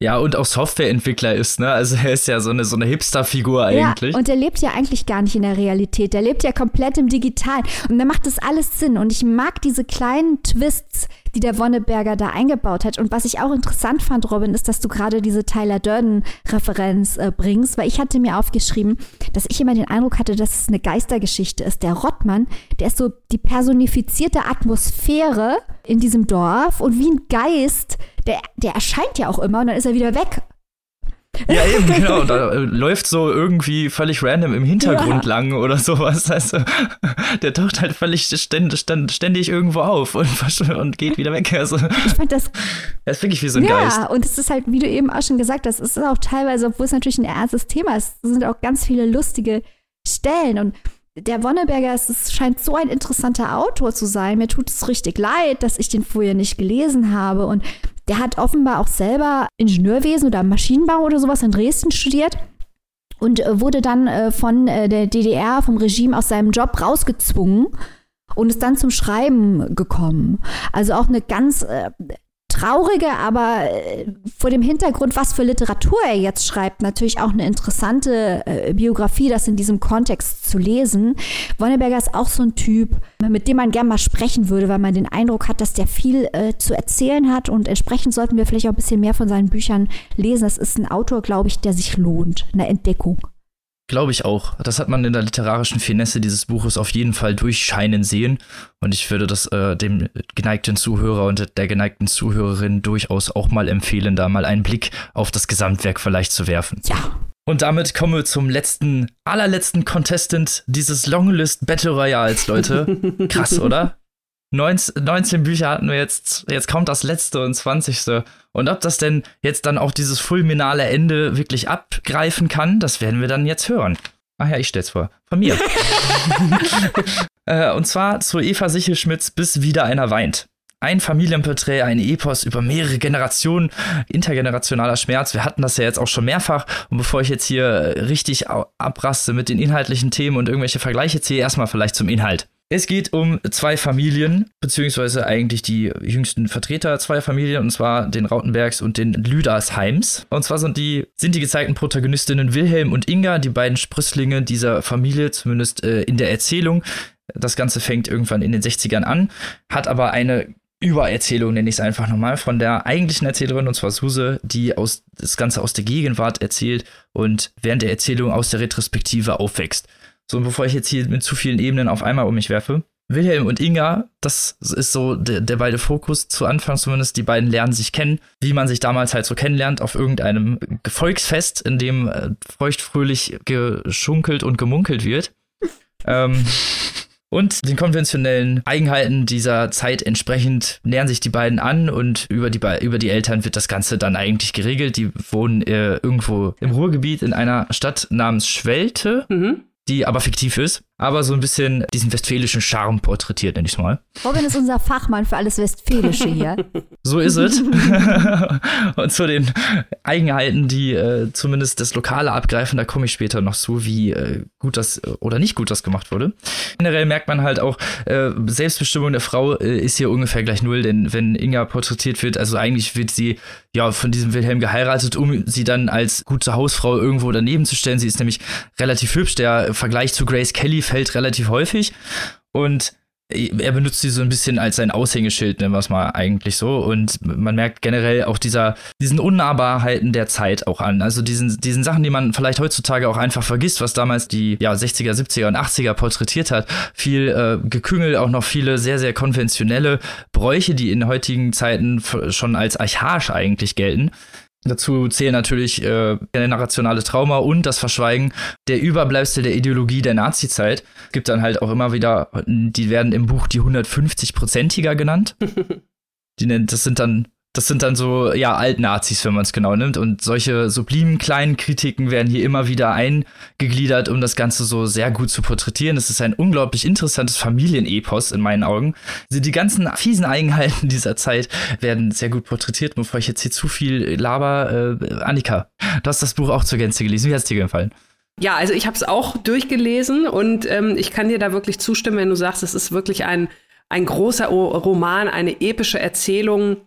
Ja, und auch Softwareentwickler ist, ne? Also er ist ja so eine, so eine Hipster-Figur eigentlich. Ja, und er lebt ja eigentlich gar nicht in der Realität. Der lebt ja komplett im Digitalen. Und dann macht das alles Sinn. Und ich mag diese kleinen Twists, die der Wonneberger da eingebaut hat. Und was ich auch interessant fand, Robin, ist, dass du gerade diese Tyler Durden-Referenz äh, bringst. Weil ich hatte mir aufgeschrieben, dass ich immer den Eindruck hatte, dass es eine Geistergeschichte ist. Der Rottmann, der ist so die personifizierte Atmosphäre in diesem Dorf. Und wie ein Geist, Der, der erscheint ja auch immer und dann ist er wieder weg. Ja, eben, genau. Und da äh, läuft so irgendwie völlig random im Hintergrund ja. lang oder sowas. Also, der taucht halt völlig ständ, ständ, ständig irgendwo auf und, und geht wieder weg. Also, ich fand das. Das ist wirklich wie so ein ja, Geist. Ja, und es ist halt, wie du eben auch schon gesagt hast, es ist auch teilweise, obwohl es natürlich ein ernstes Thema ist, sind auch ganz viele lustige Stellen. Und der Wonneberger, es ist, scheint so ein interessanter Autor zu sein. Mir tut es richtig leid, dass ich den vorher nicht gelesen habe. Und der hat offenbar auch selber Ingenieurwesen oder Maschinenbau oder sowas in Dresden studiert und äh, wurde dann äh, von äh, der D D R, vom Regime aus seinem Job rausgezwungen und ist dann zum Schreiben gekommen. Also auch eine ganz äh, traurige, aber äh, vor dem Hintergrund, was für Literatur er jetzt schreibt, natürlich auch eine interessante äh, Biografie, das in diesem Kontext zu lesen. Wonneberger ist auch so ein Typ, mit dem man gerne mal sprechen würde, weil man den Eindruck hat, dass der viel äh, zu erzählen hat und entsprechend sollten wir vielleicht auch ein bisschen mehr von seinen Büchern lesen. Das ist ein Autor, glaube ich, der sich lohnt, eine Entdeckung. Glaube ich auch. Das hat man in der literarischen Finesse dieses Buches auf jeden Fall durchscheinen sehen. Und ich würde das äh, dem geneigten Zuhörer und der geneigten Zuhörerin durchaus auch mal empfehlen, da mal einen Blick auf das Gesamtwerk vielleicht zu werfen. Ja. Und damit kommen wir zum letzten, allerletzten Contestant dieses Longlist Battle Royals, Leute. Krass, oder? neunzehn Bücher hatten wir jetzt, jetzt kommt das letzte und zwanzigste. Und ob das denn jetzt dann auch dieses fulminale Ende wirklich abgreifen kann, das werden wir dann jetzt hören. Ach ja, ich stell's vor. Von mir. äh, und zwar zu Eva Sichelschmidts Bis wieder einer weint. Ein Familienporträt, ein Epos über mehrere Generationen, intergenerationaler Schmerz. Wir hatten das ja jetzt auch schon mehrfach. Und bevor ich jetzt hier richtig abraste mit den inhaltlichen Themen und irgendwelche Vergleiche ziehe, erstmal vielleicht zum Inhalt. Es geht um zwei Familien, beziehungsweise eigentlich die jüngsten Vertreter zweier Familien, und zwar den Rautenbergs und den Lüdersheims. Und zwar sind die, sind die gezeigten Protagonistinnen Wilhelm und Inga, die beiden Sprösslinge dieser Familie, zumindest äh, in der Erzählung. Das Ganze fängt irgendwann in den sechzigern an, hat aber eine Übererzählung, nenne ich es einfach nochmal, von der eigentlichen Erzählerin, und zwar Suse, die aus, das Ganze aus der Gegenwart erzählt und während der Erzählung aus der Retrospektive aufwächst. So, und bevor ich jetzt hier mit zu vielen Ebenen auf einmal um mich werfe, Wilhelm und Inga, das ist so der, der beide Fokus, zu Anfang zumindest, die beiden lernen sich kennen, wie man sich damals halt so kennenlernt, auf irgendeinem Volksfest, in dem äh, feuchtfröhlich geschunkelt und gemunkelt wird. ähm, und den konventionellen Eigenheiten dieser Zeit entsprechend nähern sich die beiden an, und über die, über die Eltern wird das Ganze dann eigentlich geregelt. Die wohnen äh, irgendwo im Ruhrgebiet in einer Stadt namens Schwelte. Mhm. Die aber fiktiv ist, aber so ein bisschen diesen westfälischen Charme porträtiert, nenne ich es mal. Robin ist unser Fachmann für alles Westfälische hier. So ist es. Und zu den Eigenheiten, die äh, zumindest das Lokale abgreifen, da komme ich später noch zu, wie äh, gut das oder nicht gut das gemacht wurde. Generell merkt man halt auch, äh, Selbstbestimmung der Frau äh, ist hier ungefähr gleich null, denn wenn Inga porträtiert wird, also eigentlich wird sie ja von diesem Wilhelm geheiratet, um sie dann als gute Hausfrau irgendwo daneben zu stellen. Sie ist nämlich relativ hübsch, der Vergleich zu Grace Kelly fällt relativ häufig, und er benutzt sie so ein bisschen als sein Aushängeschild, nennen wir es mal eigentlich so, und man merkt generell auch dieser, diesen Unnahbarheiten der Zeit auch an, also diesen, diesen Sachen, die man vielleicht heutzutage auch einfach vergisst, was damals die ja, sechziger, siebziger und achtziger porträtiert hat, viel äh, Geküngel, auch noch viele sehr, sehr konventionelle Bräuche, die in heutigen Zeiten schon als archaisch eigentlich gelten. Dazu zählen natürlich äh, generationale Trauma und das Verschweigen der Überbleibsel der Ideologie der Nazizeit. Es gibt dann halt auch immer wieder, die werden im Buch die hundertfünfzig-Prozentiger genannt. Die nennt, das sind dann, das sind dann so, ja, Altnazis, wenn man es genau nimmt. Und solche sublimen kleinen Kritiken werden hier immer wieder eingegliedert, um das Ganze so sehr gut zu porträtieren. Es ist ein unglaublich interessantes Familienepos in meinen Augen. Also die ganzen fiesen Eigenheiten dieser Zeit werden sehr gut porträtiert. Bevor ich jetzt hier zu viel laber, äh, Annika, du hast das Buch auch zur Gänze gelesen. Wie hat es dir gefallen? Ja, also ich habe es auch durchgelesen, und ähm, ich kann dir da wirklich zustimmen, wenn du sagst, es ist wirklich ein, ein großer o- Roman, eine epische Erzählung.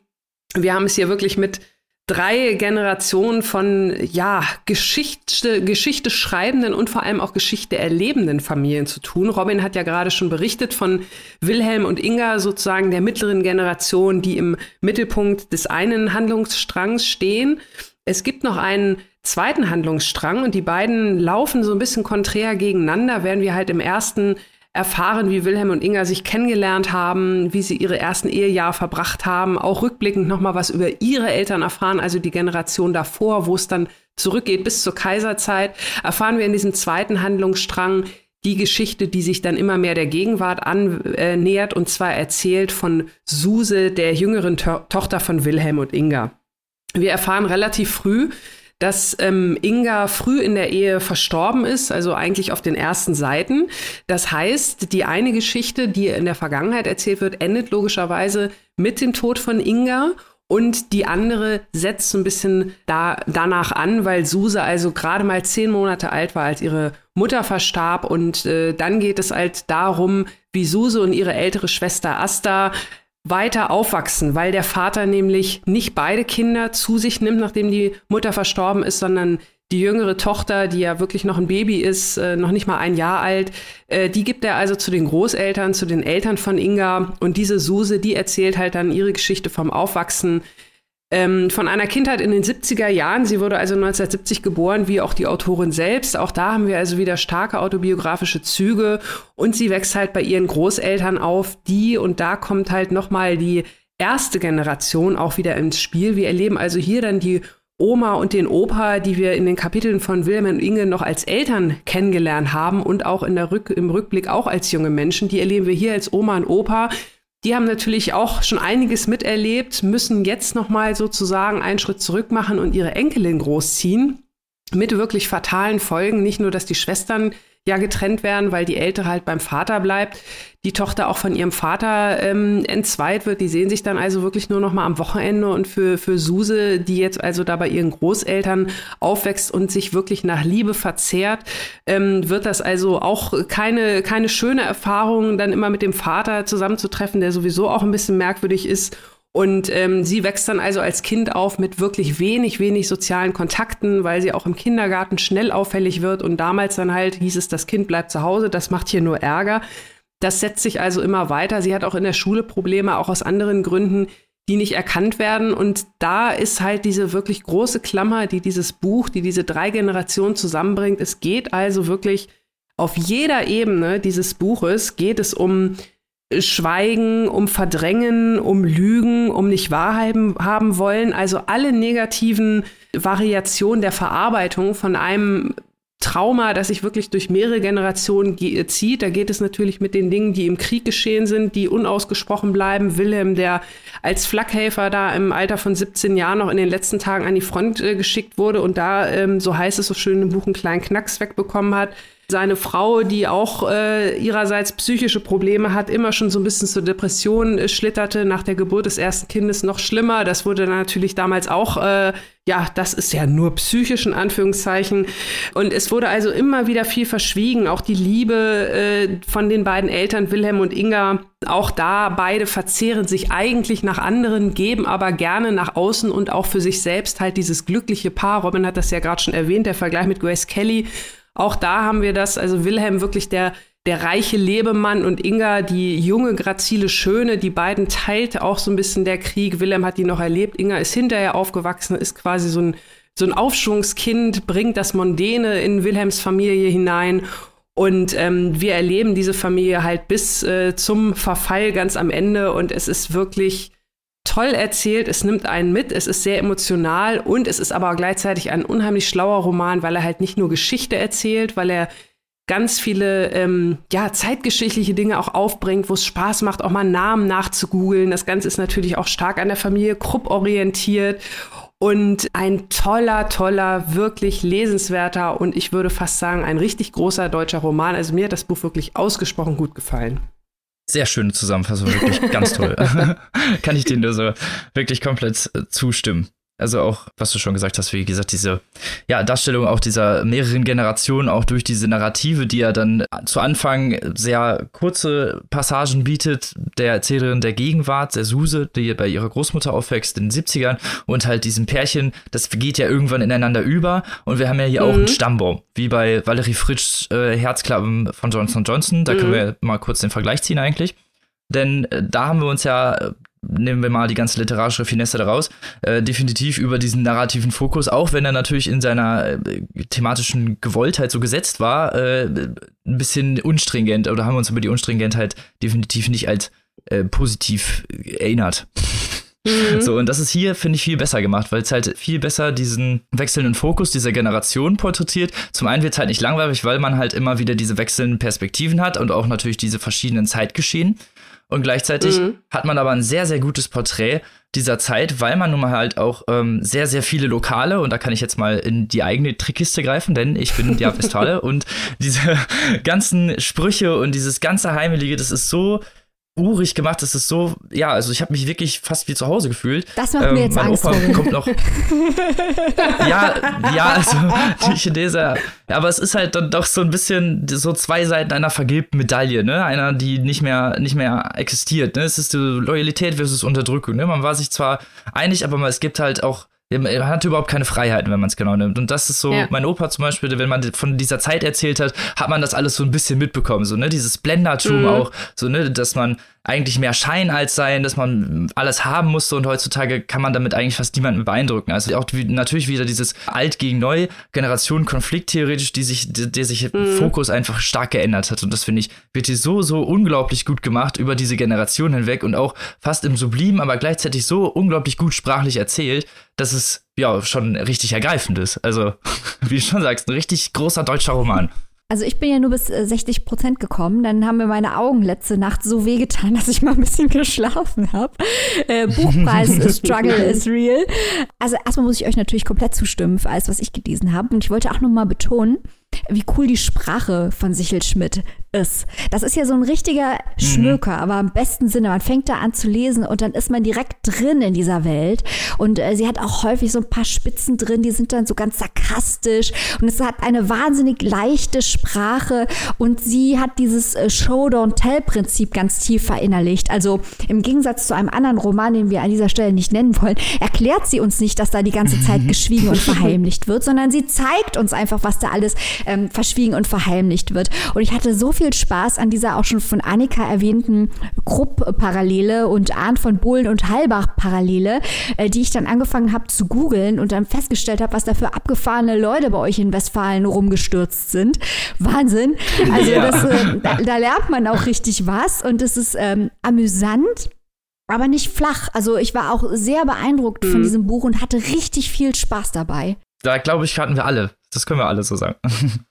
Wir haben es hier wirklich mit drei Generationen von, ja, Geschichte, Geschichte schreibenden und vor allem auch Geschichte erlebenden Familien zu tun. Robin hat ja gerade schon berichtet von Wilhelm und Inga, sozusagen der mittleren Generation, die im Mittelpunkt des einen Handlungsstrangs stehen. Es gibt noch einen zweiten Handlungsstrang, und die beiden laufen so ein bisschen konträr gegeneinander, während wir halt im ersten erfahren, wie Wilhelm und Inga sich kennengelernt haben, wie sie ihre ersten Ehejahr verbracht haben, auch rückblickend nochmal was über ihre Eltern erfahren, also die Generation davor, wo es dann zurückgeht bis zur Kaiserzeit, erfahren wir in diesem zweiten Handlungsstrang die Geschichte, die sich dann immer mehr der Gegenwart annähert, und zwar erzählt von Suse, der jüngeren to- Tochter von Wilhelm und Inga. Wir erfahren relativ früh, dass ähm, Inga früh in der Ehe verstorben ist, also eigentlich auf den ersten Seiten. Das heißt, die eine Geschichte, die in der Vergangenheit erzählt wird, endet logischerweise mit dem Tod von Inga, und die andere setzt so ein bisschen da, danach an, weil Suse also gerade mal zehn Monate alt war, als ihre Mutter verstarb, und äh, dann geht es halt darum, wie Suse und ihre ältere Schwester Asta weiter aufwachsen, weil der Vater nämlich nicht beide Kinder zu sich nimmt, nachdem die Mutter verstorben ist, sondern die jüngere Tochter, die ja wirklich noch ein Baby ist, äh, noch nicht mal ein Jahr alt, äh, die gibt er also zu den Großeltern, zu den Eltern von Inga. Und diese Suse, die erzählt halt dann ihre Geschichte vom Aufwachsen, ähm, von einer Kindheit in den siebziger Jahren. Sie wurde also neunzehnhundertsiebzig geboren, wie auch die Autorin selbst. Auch da haben wir also wieder starke autobiografische Züge. Und sie wächst halt bei ihren Großeltern auf, die, und da kommt halt nochmal die erste Generation auch wieder ins Spiel. Wir erleben also hier dann die Oma und den Opa, die wir in den Kapiteln von Wilhelm und Inge noch als Eltern kennengelernt haben und auch in der Rück- im Rückblick auch als junge Menschen, die erleben wir hier als Oma und Opa. Die haben natürlich auch schon einiges miterlebt, müssen jetzt nochmal sozusagen einen Schritt zurück machen und ihre Enkelin großziehen, mit wirklich fatalen Folgen. Nicht nur, dass die Schwestern ja getrennt werden, weil die Ältere halt beim Vater bleibt, die Tochter auch von ihrem Vater ähm, entzweit wird. Die sehen sich dann also wirklich nur noch mal am Wochenende. Und für, für Suse, die jetzt also da bei ihren Großeltern aufwächst und sich wirklich nach Liebe verzehrt, ähm, wird das also auch keine, keine schöne Erfahrung, dann immer mit dem Vater zusammenzutreffen, der sowieso auch ein bisschen merkwürdig ist. Und ähm, sie wächst dann also als Kind auf mit wirklich wenig, wenig sozialen Kontakten, weil sie auch im Kindergarten schnell auffällig wird. Und damals dann halt hieß es, das Kind bleibt zu Hause, das macht hier nur Ärger. Das setzt sich also immer weiter. Sie hat auch in der Schule Probleme, auch aus anderen Gründen, die nicht erkannt werden. Und da ist halt diese wirklich große Klammer, die dieses Buch, die diese drei Generationen zusammenbringt. Es geht also wirklich auf jeder Ebene dieses Buches, geht es um Schweigen, um Verdrängen, um Lügen, um nicht wahrhaben haben wollen. Also alle negativen Variationen der Verarbeitung von einem Trauma, das sich wirklich durch mehrere Generationen ge- zieht. Da geht es natürlich mit den Dingen, die im Krieg geschehen sind, die unausgesprochen bleiben. Wilhelm, der als Flakhelfer da im Alter von siebzehn Jahren noch in den letzten Tagen an die Front äh, geschickt wurde und da, ähm, so heißt es so schön im Buch, einen kleinen Knacks wegbekommen hat. Seine Frau, die auch äh, ihrerseits psychische Probleme hat, immer schon so ein bisschen zur Depression äh, schlitterte, nach der Geburt des ersten Kindes noch schlimmer. Das wurde dann natürlich damals auch, äh, ja, das ist ja nur psychisch in Anführungszeichen. Und es wurde also immer wieder viel verschwiegen. Auch die Liebe äh, von den beiden Eltern, Wilhelm und Inga, auch da beide verzehren sich eigentlich nach anderen, geben aber gerne nach außen und auch für sich selbst halt dieses glückliche Paar. Robin hat das ja gerade schon erwähnt, der Vergleich mit Grace Kelly. Auch da haben wir das, also Wilhelm wirklich der, der reiche Lebemann und Inga, die junge, grazile Schöne, die beiden teilte auch so ein bisschen der Krieg. Wilhelm hat die noch erlebt, Inga ist hinterher aufgewachsen, ist quasi so ein, so ein Aufschwungskind, bringt das Mondäne in Wilhelms Familie hinein. Und ähm, wir erleben diese Familie halt bis äh, zum Verfall ganz am Ende und es ist wirklich toll erzählt, es nimmt einen mit, es ist sehr emotional und es ist aber gleichzeitig ein unheimlich schlauer Roman, weil er halt nicht nur Geschichte erzählt, weil er ganz viele ähm, ja, zeitgeschichtliche Dinge auch aufbringt, wo es Spaß macht, auch mal Namen nachzugoogeln. Das Ganze ist natürlich auch stark an der Familie Krupp orientiert und ein toller, toller, wirklich lesenswerter und ich würde fast sagen, ein richtig großer deutscher Roman. Also mir hat das Buch wirklich ausgesprochen gut gefallen. Sehr schöne Zusammenfassung, wirklich ganz toll. Kann ich dir nur so wirklich komplett zustimmen. Also auch, was du schon gesagt hast, wie gesagt, diese ja, Darstellung auch dieser mehreren Generationen, auch durch diese Narrative, die ja dann zu Anfang sehr kurze Passagen bietet, der Erzählerin der Gegenwart, der Suse, die bei ihrer Großmutter aufwächst in den siebzigern und halt diesem Pärchen, das geht ja irgendwann ineinander über und wir haben ja hier mhm. auch einen Stammbaum, wie bei Valerie Fritschs äh, Herzklappen von Johnson und Johnson, da mhm. können wir mal kurz den Vergleich ziehen eigentlich, denn äh, da haben wir uns ja... nehmen wir mal die ganze literarische Finesse daraus, äh, definitiv über diesen narrativen Fokus, auch wenn er natürlich in seiner äh, thematischen Gewolltheit so gesetzt war, äh, ein bisschen unstringent, oder haben wir uns über die Unstringentheit definitiv nicht als äh, positiv erinnert. Mhm. So, und das ist hier, finde ich, viel besser gemacht, weil es halt viel besser diesen wechselnden Fokus dieser Generation porträtiert. Zum einen wird es halt nicht langweilig, weil man halt immer wieder diese wechselnden Perspektiven hat und auch natürlich diese verschiedenen Zeitgeschehen. Und gleichzeitig mhm. hat man aber ein sehr, sehr gutes Porträt dieser Zeit, weil man nun mal halt auch ähm, sehr, sehr viele Lokale, und da kann ich jetzt mal in die eigene Trickkiste greifen, denn ich bin ja Westfale und diese ganzen Sprüche und dieses ganze Heimelige, das ist so urig gemacht, das ist so, ja, also ich habe mich wirklich fast wie zu Hause gefühlt. Das macht ähm, mir jetzt mein Angst. Mein Opa kommt noch. ja, ja, also die Chineser. Aber es ist halt dann doch so ein bisschen so zwei Seiten einer vergilbten Medaille, ne? Einer, die nicht mehr, nicht mehr existiert, ne? Es ist die Loyalität versus Unterdrückung, ne? Man war sich zwar einig, aber es gibt halt auch, man hatte überhaupt keine Freiheiten, wenn man es genau nimmt. Und das ist so, ja. Mein Opa zum Beispiel, wenn man von dieser Zeit erzählt hat, hat man das alles so ein bisschen mitbekommen. So, ne, dieses Blendertum mhm. auch, so, ne, dass man eigentlich mehr Schein als Sein, dass man alles haben musste. Und heutzutage kann man damit eigentlich fast niemanden beeindrucken. Also auch wie, natürlich wieder dieses Alt gegen Neu, Generation Konflikt theoretisch, die sich, der, der sich mhm. Fokus einfach stark geändert hat. Und das, finde ich, wird hier so, so unglaublich gut gemacht über diese Generation hinweg und auch fast im Sublimen, aber gleichzeitig so unglaublich gut sprachlich erzählt, dass es ja schon richtig ergreifend ist. Also, wie du schon sagst, ein richtig großer deutscher Roman. Also ich bin ja nur bis äh, sechzig Prozent gekommen, dann haben mir meine Augen letzte Nacht so wehgetan, dass ich mal ein bisschen geschlafen habe. Äh, Buchpreis-Struggle is real. Also erstmal muss ich euch natürlich komplett zustimmen für alles, was ich gelesen habe. Und ich wollte auch nochmal betonen, wie cool die Sprache von Sichelschmidt ist. Das ist ja so ein richtiger Schnöker, mhm. aber im besten Sinne. Man fängt da an zu lesen und dann ist man direkt drin in dieser Welt. Und äh, sie hat auch häufig so ein paar Spitzen drin, die sind dann so ganz sarkastisch. Und es hat eine wahnsinnig leichte Sprache. Und sie hat dieses äh, Show-Don't-Tell-Prinzip ganz tief verinnerlicht. Also im Gegensatz zu einem anderen Roman, den wir an dieser Stelle nicht nennen wollen, erklärt sie uns nicht, dass da die ganze Zeit geschwiegen und verheimlicht wird, sondern sie zeigt uns einfach, was da alles ähm, verschwiegen und verheimlicht wird. Und ich hatte so viel viel Spaß an dieser auch schon von Annika erwähnten Krupp-Parallele und Arndt von Bohlen und Halbach-Parallele, die ich dann angefangen habe zu googeln und dann festgestellt habe, was da für abgefahrene Leute bei euch in Westfalen rumgestürzt sind. Wahnsinn. Also ja. das, äh, da, da lernt man auch richtig was und es ist ähm, amüsant, aber nicht flach. Also ich war auch sehr beeindruckt mhm. von diesem Buch und hatte richtig viel Spaß dabei. Da, glaube ich, hatten wir alle. Das können wir alle so sagen.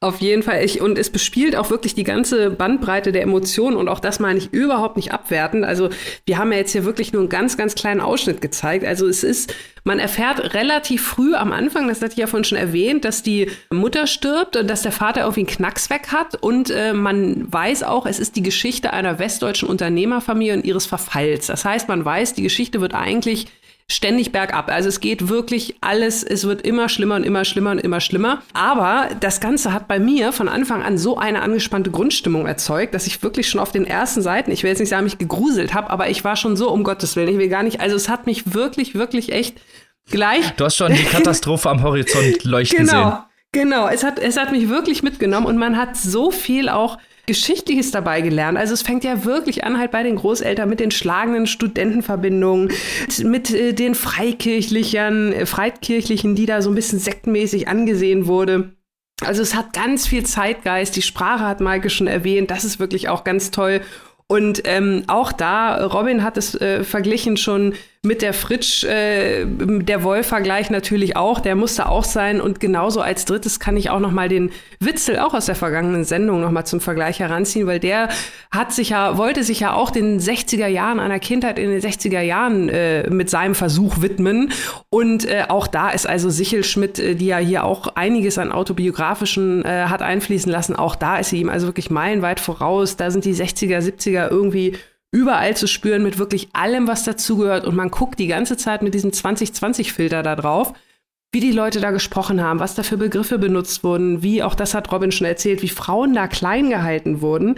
Auf jeden Fall. Ich, und es bespielt auch wirklich die ganze Bandbreite der Emotionen. Und auch das meine ich überhaupt nicht abwertend. Also wir haben ja jetzt hier wirklich nur einen ganz, ganz kleinen Ausschnitt gezeigt. Also es ist, man erfährt relativ früh am Anfang, das hatte ich ja vorhin schon erwähnt, dass die Mutter stirbt und dass der Vater irgendwie einen Knacks weg hat. Und äh, man weiß auch, es ist die Geschichte einer westdeutschen Unternehmerfamilie und ihres Verfalls. Das heißt, man weiß, die Geschichte wird eigentlich ständig bergab. Also es geht wirklich alles, es wird immer schlimmer und immer schlimmer und immer schlimmer. Aber das Ganze hat bei mir von Anfang an so eine angespannte Grundstimmung erzeugt, dass ich wirklich schon auf den ersten Seiten, ich will jetzt nicht sagen, mich gegruselt habe, aber ich war schon so, um Gottes Willen, ich will gar nicht, also es hat mich wirklich, wirklich echt gleich... Du hast schon die Katastrophe am Horizont leuchten genau, sehen. Genau, genau. Es hat, es hat mich wirklich mitgenommen und man hat so viel auch Geschichtliches dabei gelernt. Also es fängt ja wirklich an halt bei den Großeltern mit den schlagenden Studentenverbindungen, mit äh, den Freikirchlichen, äh, Freikirchlichen, die da so ein bisschen sektenmäßig angesehen wurde. Also es hat ganz viel Zeitgeist. Die Sprache hat Maike schon erwähnt. Das ist wirklich auch ganz toll. Und ähm, auch da, Robin hat es äh, verglichen schon mit der Fritsch, äh, der Wolf-Vergleich natürlich auch, der musste auch sein. Und genauso als drittes kann ich auch nochmal den Witzel auch aus der vergangenen Sendung nochmal zum Vergleich heranziehen, weil der hat sich ja, wollte sich ja auch den sechziger Jahren, einer Kindheit in den sechziger Jahren äh, mit seinem Versuch widmen. Und äh, auch da ist also Sichelschmidt, äh, die ja hier auch einiges an autobiografischen äh, hat einfließen lassen, auch da ist sie ihm also wirklich meilenweit voraus. Da sind die sechziger, siebziger irgendwie überall zu spüren mit wirklich allem, was dazugehört. Und man guckt die ganze Zeit mit diesem zwanzig zwanzig Filter da drauf, wie die Leute da gesprochen haben, was da für Begriffe benutzt wurden, wie, auch das hat Robin schon erzählt, wie Frauen da klein gehalten wurden.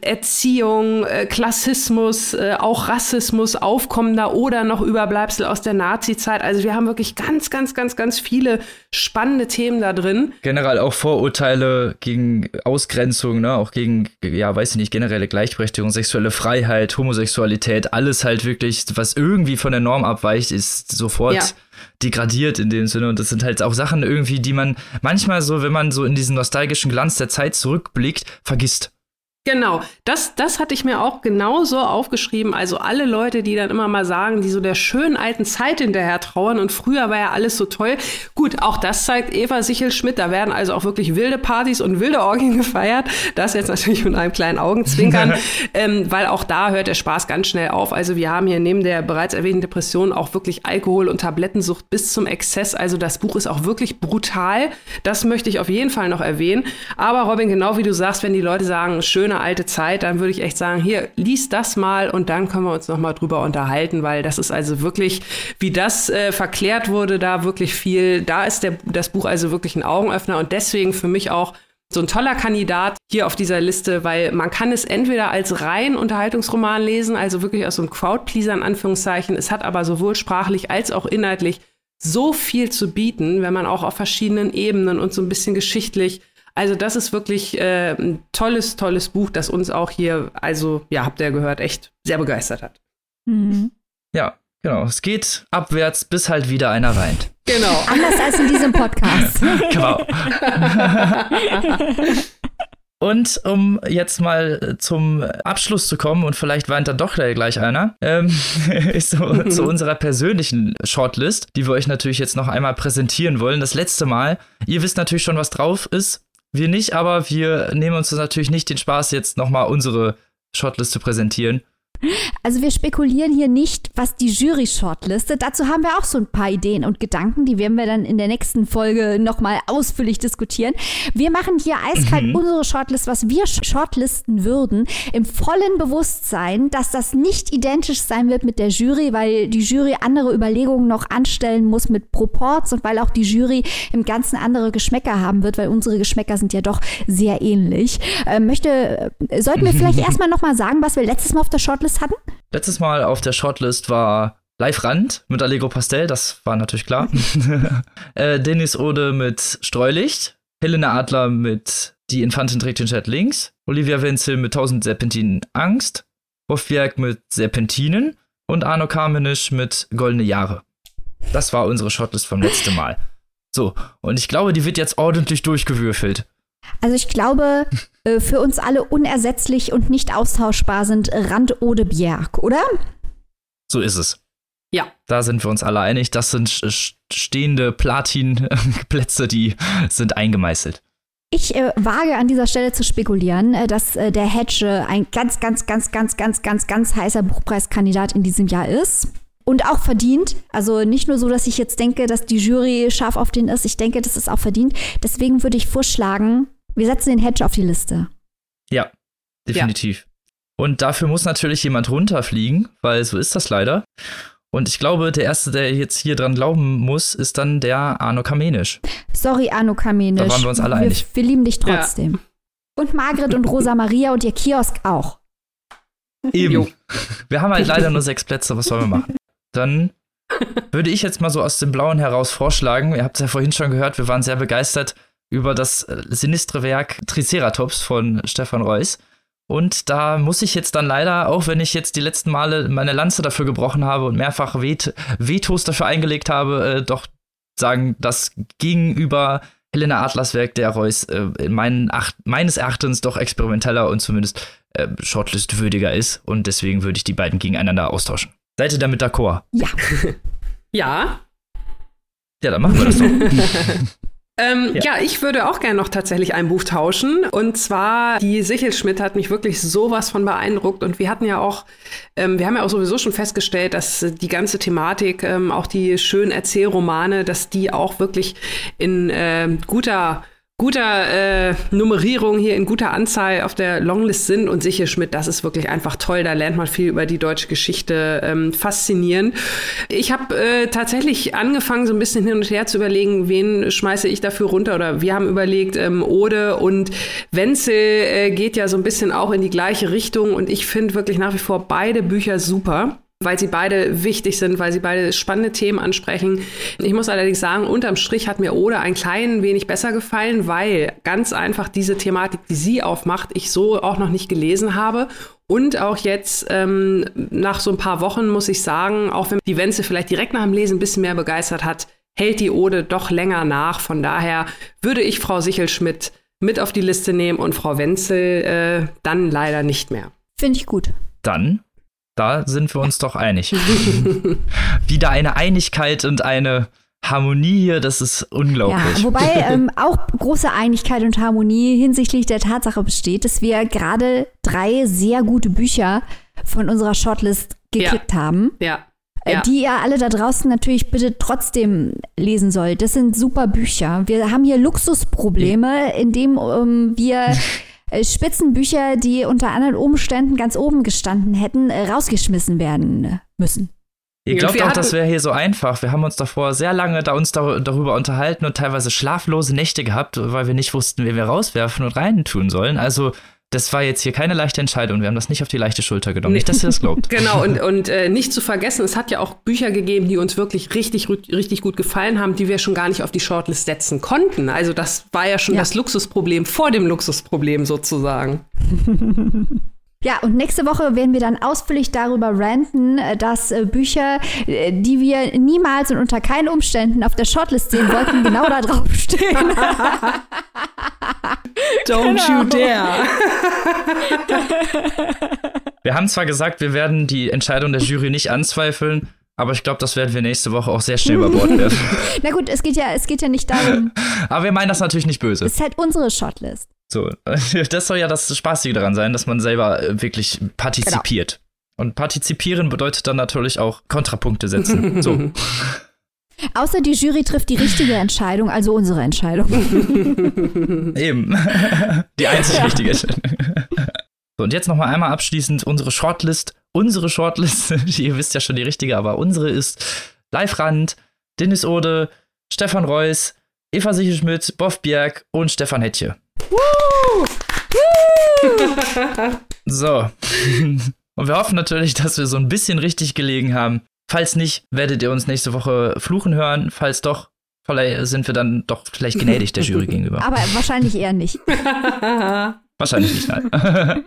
Erziehung, äh, Klassismus, äh, auch Rassismus, aufkommender oder noch Überbleibsel aus der Nazi-Zeit. Also wir haben wirklich ganz, ganz, ganz, ganz viele spannende Themen da drin. Generell auch Vorurteile gegen Ausgrenzung, ne? Auch gegen, ja, weiß ich nicht, generelle Gleichberechtigung, sexuelle Freiheit, Homosexualität, alles halt wirklich, was irgendwie von der Norm abweicht, ist sofort ja. degradiert in dem Sinne. Und das sind halt auch Sachen irgendwie, die man manchmal so, wenn man so in diesen nostalgischen Glanz der Zeit zurückblickt, vergisst. Genau, das, das hatte ich mir auch genauso aufgeschrieben. Also alle Leute, die dann immer mal sagen, die so der schönen alten Zeit hinterher trauern und früher war ja alles so toll. Gut, auch das zeigt Eva Sichelschmidt. Da werden also auch wirklich wilde Partys und wilde Orgien gefeiert. Das jetzt natürlich mit einem kleinen Augenzwinkern, ähm, weil auch da hört der Spaß ganz schnell auf. Also wir haben hier neben der bereits erwähnten Depression auch wirklich Alkohol und Tablettensucht bis zum Exzess. Also das Buch ist auch wirklich brutal. Das möchte ich auf jeden Fall noch erwähnen. Aber Robin, genau wie du sagst, wenn die Leute sagen, schöne alte Zeit, dann würde ich echt sagen, hier, lies das mal und dann können wir uns nochmal drüber unterhalten, weil das ist also wirklich, wie das äh, verklärt wurde, da wirklich viel, da ist der, das Buch also wirklich ein Augenöffner und deswegen für mich auch so ein toller Kandidat hier auf dieser Liste, weil man kann es entweder als rein Unterhaltungsroman lesen, also wirklich aus so einem Crowdpleaser in Anführungszeichen, es hat aber sowohl sprachlich als auch inhaltlich so viel zu bieten, wenn man auch auf verschiedenen Ebenen und so ein bisschen geschichtlich. Also das ist wirklich äh, ein tolles, tolles Buch, das uns auch hier, also ja, habt ihr gehört, echt sehr begeistert hat. Mhm. Ja, genau. Es geht abwärts, bis halt wieder einer weint. Genau. Anders als in diesem Podcast. Genau. Und um jetzt mal zum Abschluss zu kommen, und vielleicht weint dann doch gleich einer, ähm, ist so, mhm. zu unserer persönlichen Shortlist, die wir euch natürlich jetzt noch einmal präsentieren wollen. Das letzte Mal, ihr wisst natürlich schon, was drauf ist. Wir nicht, aber wir nehmen uns natürlich nicht den Spaß, jetzt nochmal unsere Shortlist zu präsentieren. Also wir spekulieren hier nicht, was die Jury shortlistet. Dazu haben wir auch so ein paar Ideen und Gedanken, die werden wir dann in der nächsten Folge nochmal ausführlich diskutieren. Wir machen hier eiskalt mhm. unsere Shortlist, was wir shortlisten würden, im vollen Bewusstsein, dass das nicht identisch sein wird mit der Jury, weil die Jury andere Überlegungen noch anstellen muss mit Proports und weil auch die Jury im Ganzen andere Geschmäcker haben wird, weil unsere Geschmäcker sind ja doch sehr ähnlich. Äh, möchte, äh, sollten wir vielleicht erstmal nochmal sagen, was wir letztes Mal auf der Shortlist hatten? Letztes Mal auf der Shortlist war Leif Randt mit Allegro Pastel, das war natürlich klar. äh, Deniz Ohde mit Streulicht, Helene Adler mit Die Infantin trägt den Schwert links, Olivia Wenzel mit tausend Serpentinen Angst, Bov Bjerg mit Serpentinen und Arno Camenisch mit Goldene Jahre. Das war unsere Shotlist vom letzten Mal. So, und ich glaube, die wird jetzt ordentlich durchgewürfelt. Also ich glaube, für uns alle unersetzlich und nicht austauschbar sind Randt, Ohde, Bjerg, oder? So ist es. Ja. Da sind wir uns alle einig. Das sind stehende Platinplätze, die sind eingemeißelt. Ich äh, wage an dieser Stelle zu spekulieren, äh, dass äh, der Hettche ein ganz, ganz, ganz, ganz, ganz, ganz, ganz heißer Buchpreiskandidat in diesem Jahr ist. Und auch verdient. Also nicht nur so, dass ich jetzt denke, dass die Jury scharf auf den ist. Ich denke, das ist auch verdient. Deswegen würde ich vorschlagen, wir setzen den Hettche auf die Liste. Ja, definitiv. Ja. Und dafür muss natürlich jemand runterfliegen, weil so ist das leider. Und ich glaube, der Erste, der jetzt hier dran glauben muss, ist dann der Arno Camenisch. Sorry, Arno Camenisch. Da waren wir uns alle wir, einig. Wir lieben dich trotzdem. Ja. Und Margret und Rosa Maria und ihr Kiosk auch. Eben. Jo. Wir haben halt leider nur sechs Plätze, was sollen wir machen? Dann würde ich jetzt mal so aus dem Blauen heraus vorschlagen, ihr habt es ja vorhin schon gehört, wir waren sehr begeistert über das sinistre Werk Triceratops von Stefan Reus. Und da muss ich jetzt dann leider, auch wenn ich jetzt die letzten Male meine Lanze dafür gebrochen habe und mehrfach Vet- Vetos dafür eingelegt habe, äh, doch sagen, dass gegenüber Helene Adlers Werk der Reus äh, in meinen Ach- meines Erachtens doch experimenteller und zumindest äh, shortlistwürdiger ist. Und deswegen würde ich die beiden gegeneinander austauschen. Seid ihr damit d'accord? Ja. Ja. Ja, dann machen wir das so. Ähm, ja. ja, ich würde auch gerne noch tatsächlich ein Buch tauschen. Und zwar, die Sichelschmidt hat mich wirklich sowas von beeindruckt. Und wir hatten ja auch, ähm, wir haben ja auch sowieso schon festgestellt, dass die ganze Thematik, ähm, auch die schönen Erzählromane, dass die auch wirklich in äh, guter, guter äh, Nummerierung hier, in guter Anzahl auf der Longlist sind. Und Sichelschmidt, das ist wirklich einfach toll. Da lernt man viel über die deutsche Geschichte. Ähm, faszinierend. Ich habe äh, tatsächlich angefangen, so ein bisschen hin und her zu überlegen, wen schmeiße ich dafür runter? Oder wir haben überlegt, ähm, Ohde und Wenzel äh, geht ja so ein bisschen auch in die gleiche Richtung. Und ich finde wirklich nach wie vor beide Bücher super, weil sie beide wichtig sind, weil sie beide spannende Themen ansprechen. Ich muss allerdings sagen, unterm Strich hat mir Ohde ein klein wenig besser gefallen, weil ganz einfach diese Thematik, die sie aufmacht, ich so auch noch nicht gelesen habe. Und auch jetzt, ähm, nach so ein paar Wochen muss ich sagen, auch wenn die Wenzel vielleicht direkt nach dem Lesen ein bisschen mehr begeistert hat, hält die Ohde doch länger nach. Von daher würde ich Frau Sichelschmidt mit auf die Liste nehmen und Frau Wenzel äh, dann leider nicht mehr. Finde ich gut. Dann Da sind wir uns doch einig. Wieder eine Einigkeit und eine Harmonie hier, das ist unglaublich. Ja, wobei ähm, auch große Einigkeit und Harmonie hinsichtlich der Tatsache besteht, dass wir gerade drei sehr gute Bücher von unserer Shortlist gekriegt ja. haben. Ja. Ja. Die ihr alle da draußen natürlich bitte trotzdem lesen sollt. Das sind super Bücher. Wir haben hier Luxusprobleme, indem ähm, wir Spitzenbücher, die unter anderen Umständen ganz oben gestanden hätten, rausgeschmissen werden müssen. Ihr glaubt auch, das wäre hier so einfach. Wir haben uns davor sehr lange da uns dar- darüber unterhalten und teilweise schlaflose Nächte gehabt, weil wir nicht wussten, wen wir rauswerfen und reintun sollen. Also das war jetzt hier keine leichte Entscheidung. Wir haben das nicht auf die leichte Schulter genommen. Nee. Nicht, dass ihr das glaubt. Genau, und, und äh, nicht zu vergessen, es hat ja auch Bücher gegeben, die uns wirklich richtig, richtig gut gefallen haben, die wir schon gar nicht auf die Shortlist setzen konnten. Also das war ja schon ja. das Luxusproblem vor dem Luxusproblem sozusagen. Ja, und nächste Woche werden wir dann ausführlich darüber ranten, dass äh, Bücher, die wir niemals und unter keinen Umständen auf der Shortlist sehen wollten, genau da draufstehen. Don't genau. you dare. Wir haben zwar gesagt, wir werden die Entscheidung der Jury nicht anzweifeln, aber ich glaube, das werden wir nächste Woche auch sehr schnell über Bord werfen. Na gut, es geht ja, es geht ja nicht darum. Aber wir meinen das natürlich nicht böse. Es ist halt unsere Shortlist. So, das soll ja das Spaßige daran sein, dass man selber wirklich partizipiert. Genau. Und partizipieren bedeutet dann natürlich auch Kontrapunkte setzen. So. Außer die Jury trifft die richtige Entscheidung, also unsere Entscheidung. Eben. Die einzig ja. richtige Entscheidung. So, und jetzt nochmal einmal abschließend unsere Shortlist. Unsere Shortlist, ihr wisst ja schon die richtige, aber unsere ist Leif Randt, Deniz Ohde, Stefan Reus, Eva Sichelschmidt, Bov Bjerg und Stefan Hettche. Woo! Woo! So. Und wir hoffen natürlich, dass wir so ein bisschen richtig gelegen haben. Falls nicht, werdet ihr uns nächste Woche fluchen hören. Falls doch, Vielleicht sind wir dann doch vielleicht gnädig der Jury gegenüber. Aber wahrscheinlich eher nicht. Wahrscheinlich nicht, nein.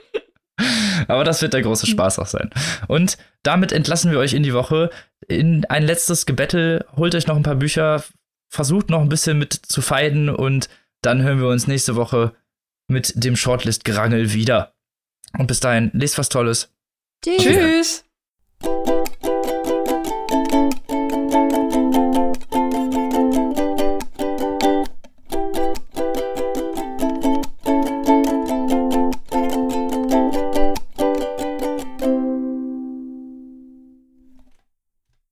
Aber das wird der große Spaß auch sein. Und damit entlassen wir euch in die Woche. In ein letztes Gebettel. Holt euch noch ein paar Bücher. Versucht noch ein bisschen mit zu feiden. Und dann hören wir uns nächste Woche mit dem Shortlist-Gerangel wieder. Und bis dahin, lest was Tolles. Tschüss. Tschüss.